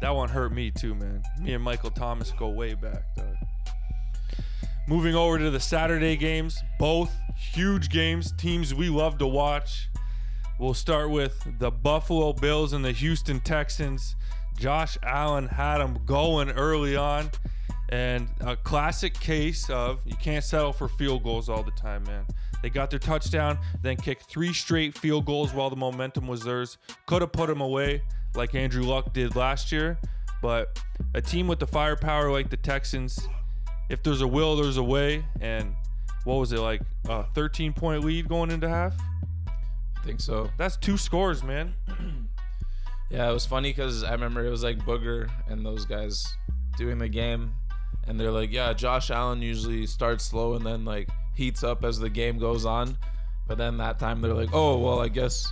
That one hurt me too, man. Me and Michael Thomas go way back, dog. Moving over to the Saturday games. Both huge games. Teams we love to watch. We'll start with the Buffalo Bills and the Houston Texans. Josh Allen had them going early on. And a classic case of you can't settle for field goals all the time, man. They got their touchdown, then kicked three straight field goals while the momentum was theirs. Could have put them away like Andrew Luck did last year. But a team with the firepower like the Texans, if there's a will, there's a way. And what was it, like a 13-point lead going into half? I think so. That's two scores, man. Yeah, it was funny because I remember it was like Booger and those guys doing the game. And they're like, yeah, Josh Allen usually starts slow and then like heats up as the game goes on. But then that time they're like, oh, well, I guess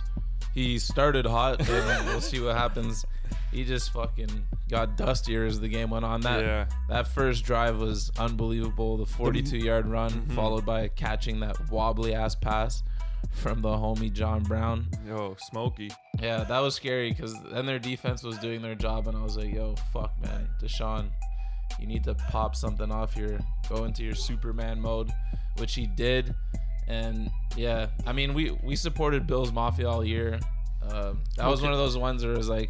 he started hot. Then we'll see what happens. He just fucking got dustier as the game went on. That first drive was unbelievable. The 42-yard run followed by catching that wobbly-ass pass from the homie John Brown. Yo, Smokey. Yeah, that was scary because then their defense was doing their job. And I was like, yo, fuck, man, Deshaun. You need to pop something off here. Go into your Superman mode, which he did. And, yeah, I mean, we supported Bills Mafia all year. That was one of those ones where it was like,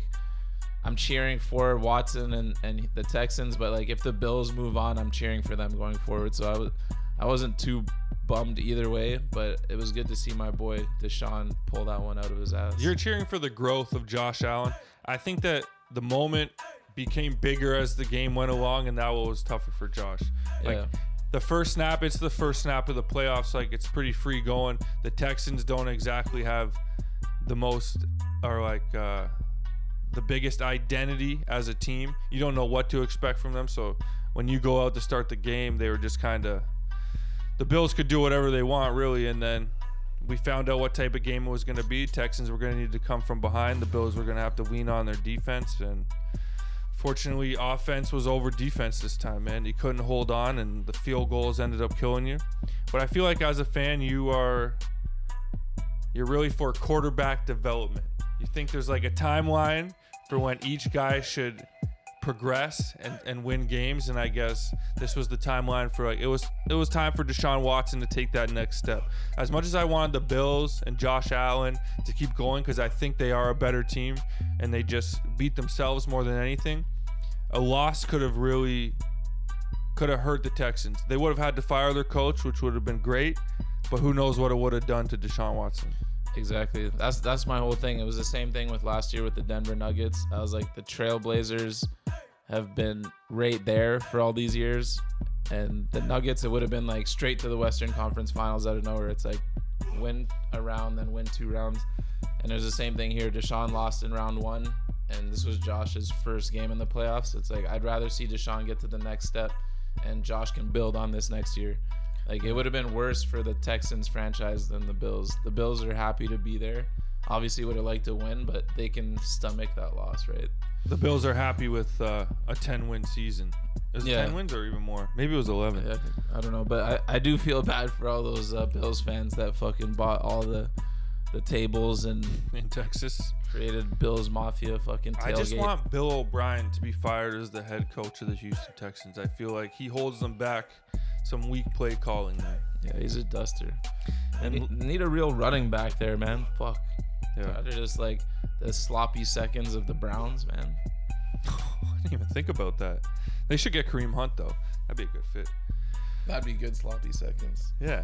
I'm cheering for Watson and the Texans, but, like, if the Bills move on, I'm cheering for them going forward. So I wasn't too bummed either way, but it was good to see my boy Deshaun pull that one out of his ass. You're cheering for the growth of Josh Allen. I think that the moment became bigger as the game went along, and that was tougher for Josh. Like, yeah. The first snap, it's the first snap of the playoffs. Like, it's pretty free going. The Texans don't exactly have the most, or like the biggest identity as a team. You don't know what to expect from them. So when you go out to start the game, they were just kind of, the Bills could do whatever they want, really. And then we found out what type of game it was going to be. Texans were going to need to come from behind. The Bills were going to have to lean on their defense, and fortunately, offense was over defense this time, man. You couldn't hold on, and the field goals ended up killing you. But I feel like as a fan, you're really for quarterback development. You think there's like a timeline for when each guy should progress and win games, and I guess this was the timeline for, like, it was time for Deshaun Watson to take that next step. As much as I wanted the Bills and Josh Allen to keep going, because I think they are a better team and they just beat themselves more than anything, a loss could have hurt the Texans. They would have had to fire their coach, which would have been great, but who knows what it would have done to Deshaun Watson. Exactly. That's my whole thing. It was the same thing with last year with the Denver Nuggets. I was like, the Trailblazers have been right there for all these years, and the Nuggets, it would have been like straight to the Western Conference Finals out of nowhere. It's like win a round, then win two rounds. And it was the same thing here. Deshaun lost in round one, and this was Josh's first game in the playoffs. It's like, I'd rather see Deshaun get to the next step, and Josh can build on this next year. Like, it would have been worse for the Texans franchise than the Bills. The Bills are happy to be there. Obviously would have liked to win, but they can stomach that loss, right? The Bills are happy with a 10-win season. Is it 10 wins or even more? Maybe it was 11. Yeah, I don't know, but I do feel bad for all those Bills fans that fucking bought all the tables and in Texas created Bills Mafia fucking tailgate. I just want Bill O'Brien to be fired as the head coach of the Houston Texans. I feel like he holds them back. Some weak play calling there. Yeah, he's a duster. And need a real running back there, man. Fuck. Yeah. They're just like the sloppy seconds of the Browns, man. I didn't even think about that. They should get Kareem Hunt, though. That'd be a good fit. That'd be good sloppy seconds. Yeah.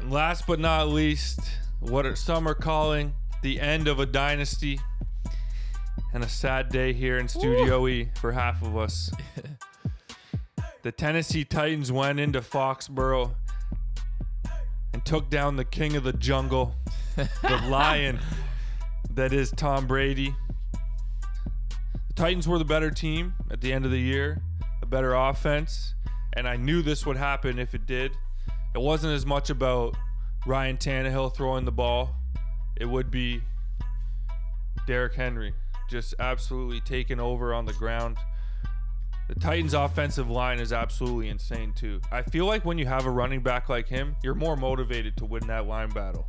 And last but not least, what some are calling the end of a dynasty and a sad day here in Studio E for half of us. The Tennessee Titans went into Foxborough and took down the king of the jungle, the lion that is Tom Brady. The Titans were the better team at the end of the year, a better offense, and I knew this would happen if it did. It wasn't as much about Ryan Tannehill throwing the ball. It would be Derrick Henry just absolutely taking over on the ground. The Titans' offensive line is absolutely insane, too. I feel like when you have a running back like him, you're more motivated to win that line battle.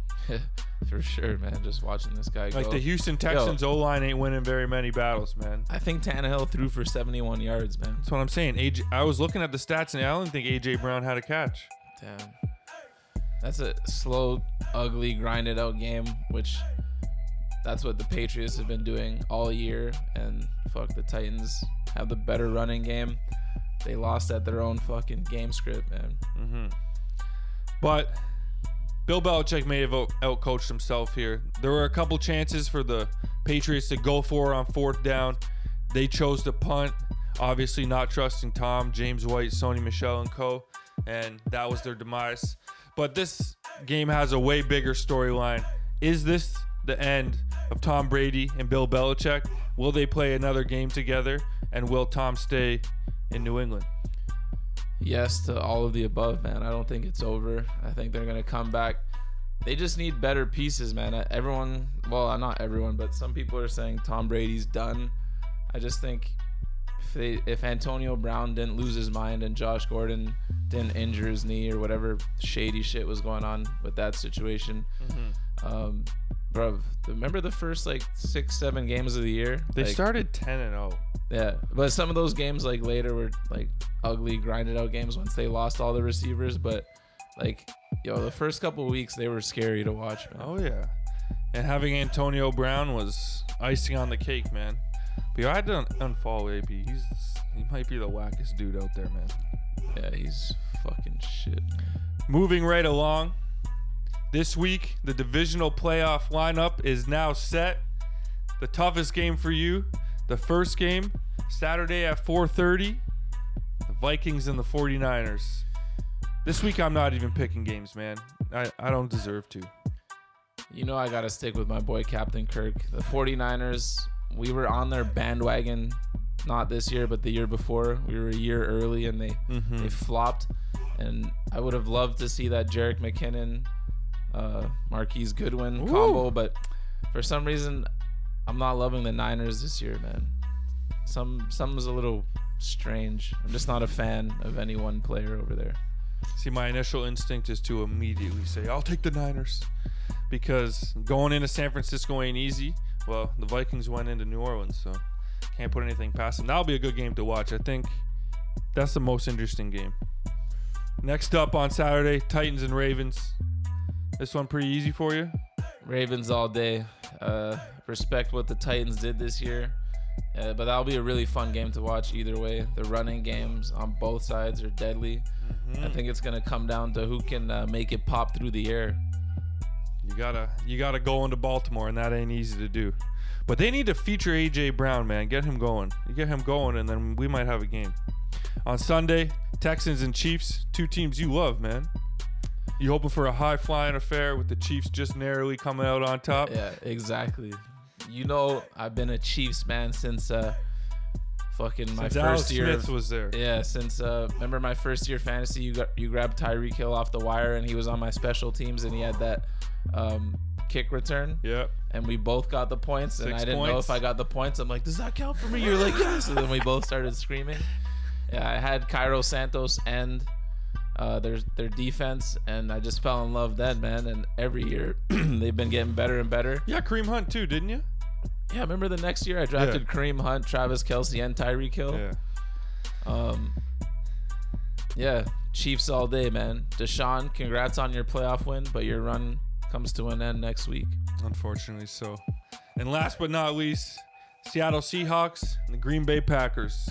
For sure, man. Just watching this guy go. Like the Houston Texans O-line ain't winning very many battles, man. I think Tannehill threw for 71 yards, man. That's what I'm saying. I was looking at the stats, and I don't think A.J. Brown had a catch. Damn. That's a slow, ugly, grinded out game, which that's what the Patriots have been doing all year. And fuck, the Titans have the better running game. They lost at their own fucking game script, man. Mm-hmm. But Bill Belichick may have outcoached himself here. There were a couple chances for the Patriots to go for on fourth down. They chose to punt, obviously not trusting Tom, James White, Sony Michel, and co. And that was their demise. But this game has a way bigger storyline. Is this the end of Tom Brady and Bill Belichick? Will they play another game together? And will Tom stay in New England? Yes to all of the above, man. I don't think it's over. I think they're going to come back. They just need better pieces, man. Everyone, well, not everyone, but some people are saying Tom Brady's done. I just think if Antonio Brown didn't lose his mind and Josh Gordon didn't injure his knee or whatever shady shit was going on with that situation, bro, remember the first like 6-7 games of the year? They started 10-0. Yeah, but some of those games like later were like ugly, grinded out games once they lost all the receivers. But like, yo, the first couple of weeks they were scary to watch, man. Oh yeah, and having Antonio Brown was icing on the cake, man. But I had to unfollow AP. He might be the wackest dude out there, man. Yeah, he's fucking shit, man. Moving right along, this week the divisional playoff lineup is now set. The toughest game for you, the first game, Saturday at 4:30, the Vikings and the 49ers. This week I'm not even picking games, man. I don't deserve to. You know I gotta stick with my boy Captain Kirk. The 49ers... we were on their bandwagon, not this year, but the year before. We were a year early, and they flopped. And I would have loved to see that Jerick McKinnon, Marquise Goodwin combo, but for some reason, I'm not loving the Niners this year, man. Something's a little strange. I'm just not a fan of any one player over there. See, my initial instinct is to immediately say, I'll take the Niners, because going into San Francisco ain't easy. Well, the Vikings went into New Orleans, so can't put anything past them. That'll be a good game to watch. I think that's the most interesting game. Next up on Saturday, Titans and Ravens. This one pretty easy for you? Ravens all day. Respect what the Titans did this year. But that'll be a really fun game to watch either way. The running games on both sides are deadly. Mm-hmm. I think it's going to come down to who can make it pop through the air. You gotta go into Baltimore, and that ain't easy to do. But they need to feature A.J. Brown, man. Get him going. You get him going, and then we might have a game. On Sunday, Texans and Chiefs, two teams you love, man. You hoping for a high-flying affair with the Chiefs just narrowly coming out on top? Yeah, exactly. You know I've been a Chiefs man since my first Alex year. Smith was there. Yeah, since remember my first year fantasy, you grabbed Tyreek Hill off the wire, and he was on my special teams, and he had that kick return. Yep. And we both got the points, and I didn't know if I got the points. I'm like, does that count for me? You're like, yes. And then we both started screaming. Yeah, I had Cairo Santos and their defense, and I just fell in love then, man. And every year they've been getting better and better. Yeah, Kareem Hunt too, didn't you? Yeah, remember the next year I drafted Kareem Hunt, Travis Kelce, and Tyreek Hill. Yeah. Chiefs all day, man. Deshaun, congrats on your playoff win, but your run comes to an end next week. Unfortunately so. And last but not least, Seattle Seahawks and the Green Bay Packers.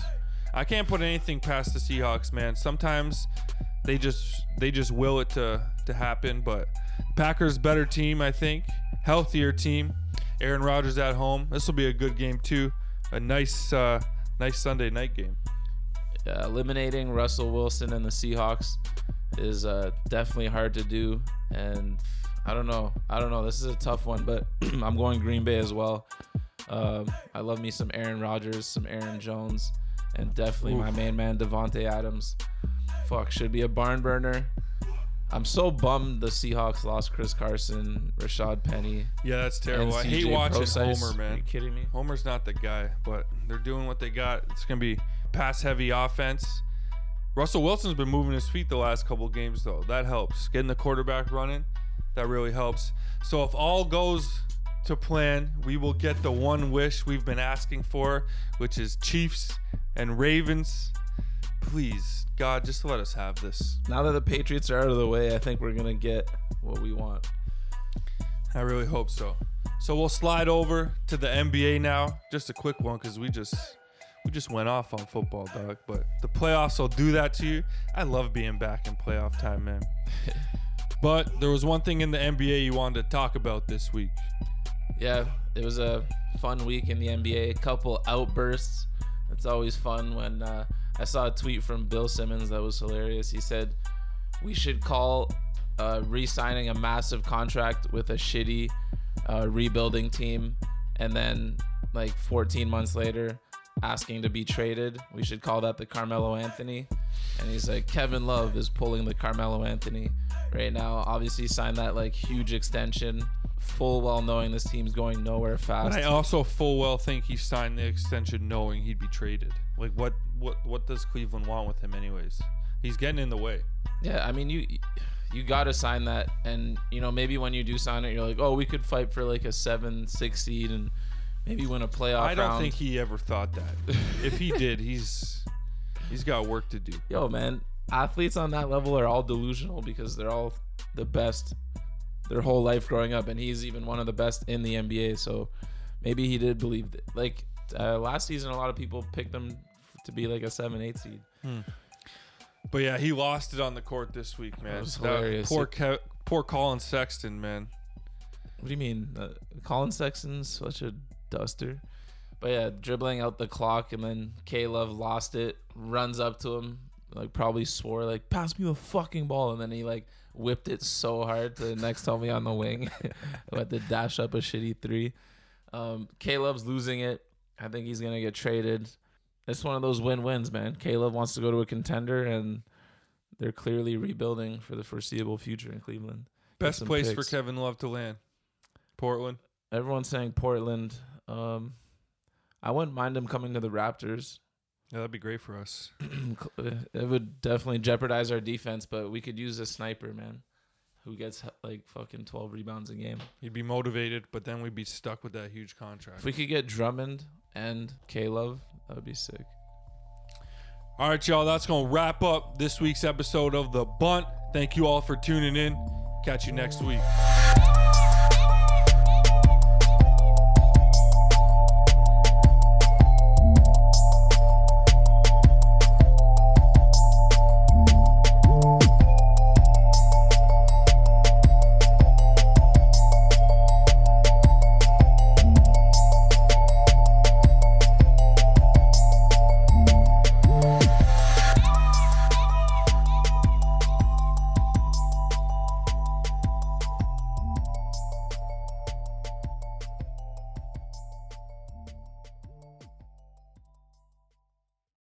I can't put anything past the Seahawks, man. Sometimes they just will it to happen, but Packers better team, I think. Healthier team. Aaron Rodgers at home. This will be a good game too. A nice Sunday night game. Yeah, eliminating Russell Wilson and the Seahawks is definitely hard to do, and I don't know. This is a tough one, but I'm going Green Bay as well. I love me some Aaron Rodgers, some Aaron Jones, and definitely my main man Devontae Adams. Fuck, should be a barn burner. I'm so bummed the Seahawks lost Chris Carson, Rashad Penny. Yeah, that's terrible. I hate watching Homer, man. Are you kidding me? Homer's not the guy, but they're doing what they got. It's going to be pass-heavy offense. Russell Wilson's been moving his feet the last couple games, though. That helps. Getting the quarterback running, that really helps. So if all goes to plan, we will get the one wish we've been asking for, which is Chiefs and Ravens. Please, God, just let us have this. Now that the Patriots are out of the way, I think we're going to get what we want. I really hope so. So we'll slide over to the NBA now. Just a quick one because we just went off on football, dog. But the playoffs will do that to you. I love being back in playoff time, man. But there was one thing in the NBA you wanted to talk about this week. Yeah, it was a fun week in the NBA. A couple outbursts. It's always fun when I saw a tweet from Bill Simmons that was hilarious. He said, we should call re-signing a massive contract with a shitty rebuilding team and then like 14 months later asking to be traded. We should call that the Carmelo Anthony. And he's like, Kevin Love is pulling the Carmelo Anthony right now. Obviously signed that like huge extension, full well knowing this team's going nowhere fast. But I also full well think he signed the extension knowing he'd be traded. Like what does Cleveland want with him anyways? He's getting in the way. Yeah, I mean you gotta sign that, and you know, maybe when you do sign it you're like, oh, we could fight for like a 7-6 seed and maybe win a playoff round. I don't think he ever thought that. If he did, he's got work to do. Yo man, athletes on that level are all delusional because they're all the best their whole life growing up, and he's even one of the best in the NBA, so maybe he did believe that. Like last season a lot of people picked him to be like a 7-8 seed. But yeah, he lost it on the court this week, man. It was hilarious. Poor Colin Sexton, man. What do you mean? Colin Sexton's such a duster. But yeah, dribbling out the clock, and then K-Love lost it, runs up to him, like probably swore, like, pass me the fucking ball, and then he like whipped it so hard to the next homie on the wing who had to dash up a shitty three. K-Love's losing it. I think he's going to get traded. It's one of those win-wins, man. Caleb wants to go to a contender, and they're clearly rebuilding for the foreseeable future in Cleveland. Best place picks for Kevin Love to land. Portland. Everyone's saying Portland. I wouldn't mind him coming to the Raptors. Yeah, that'd be great for us. It would definitely jeopardize our defense, but we could use a sniper, man, who gets like fucking 12 rebounds a game. He'd be motivated, but then we'd be stuck with that huge contract. If we could get Drummond and K-Love, that would be sick. All right, y'all. That's going to wrap up this week's episode of The Bunt. Thank you all for tuning in. Catch you next week.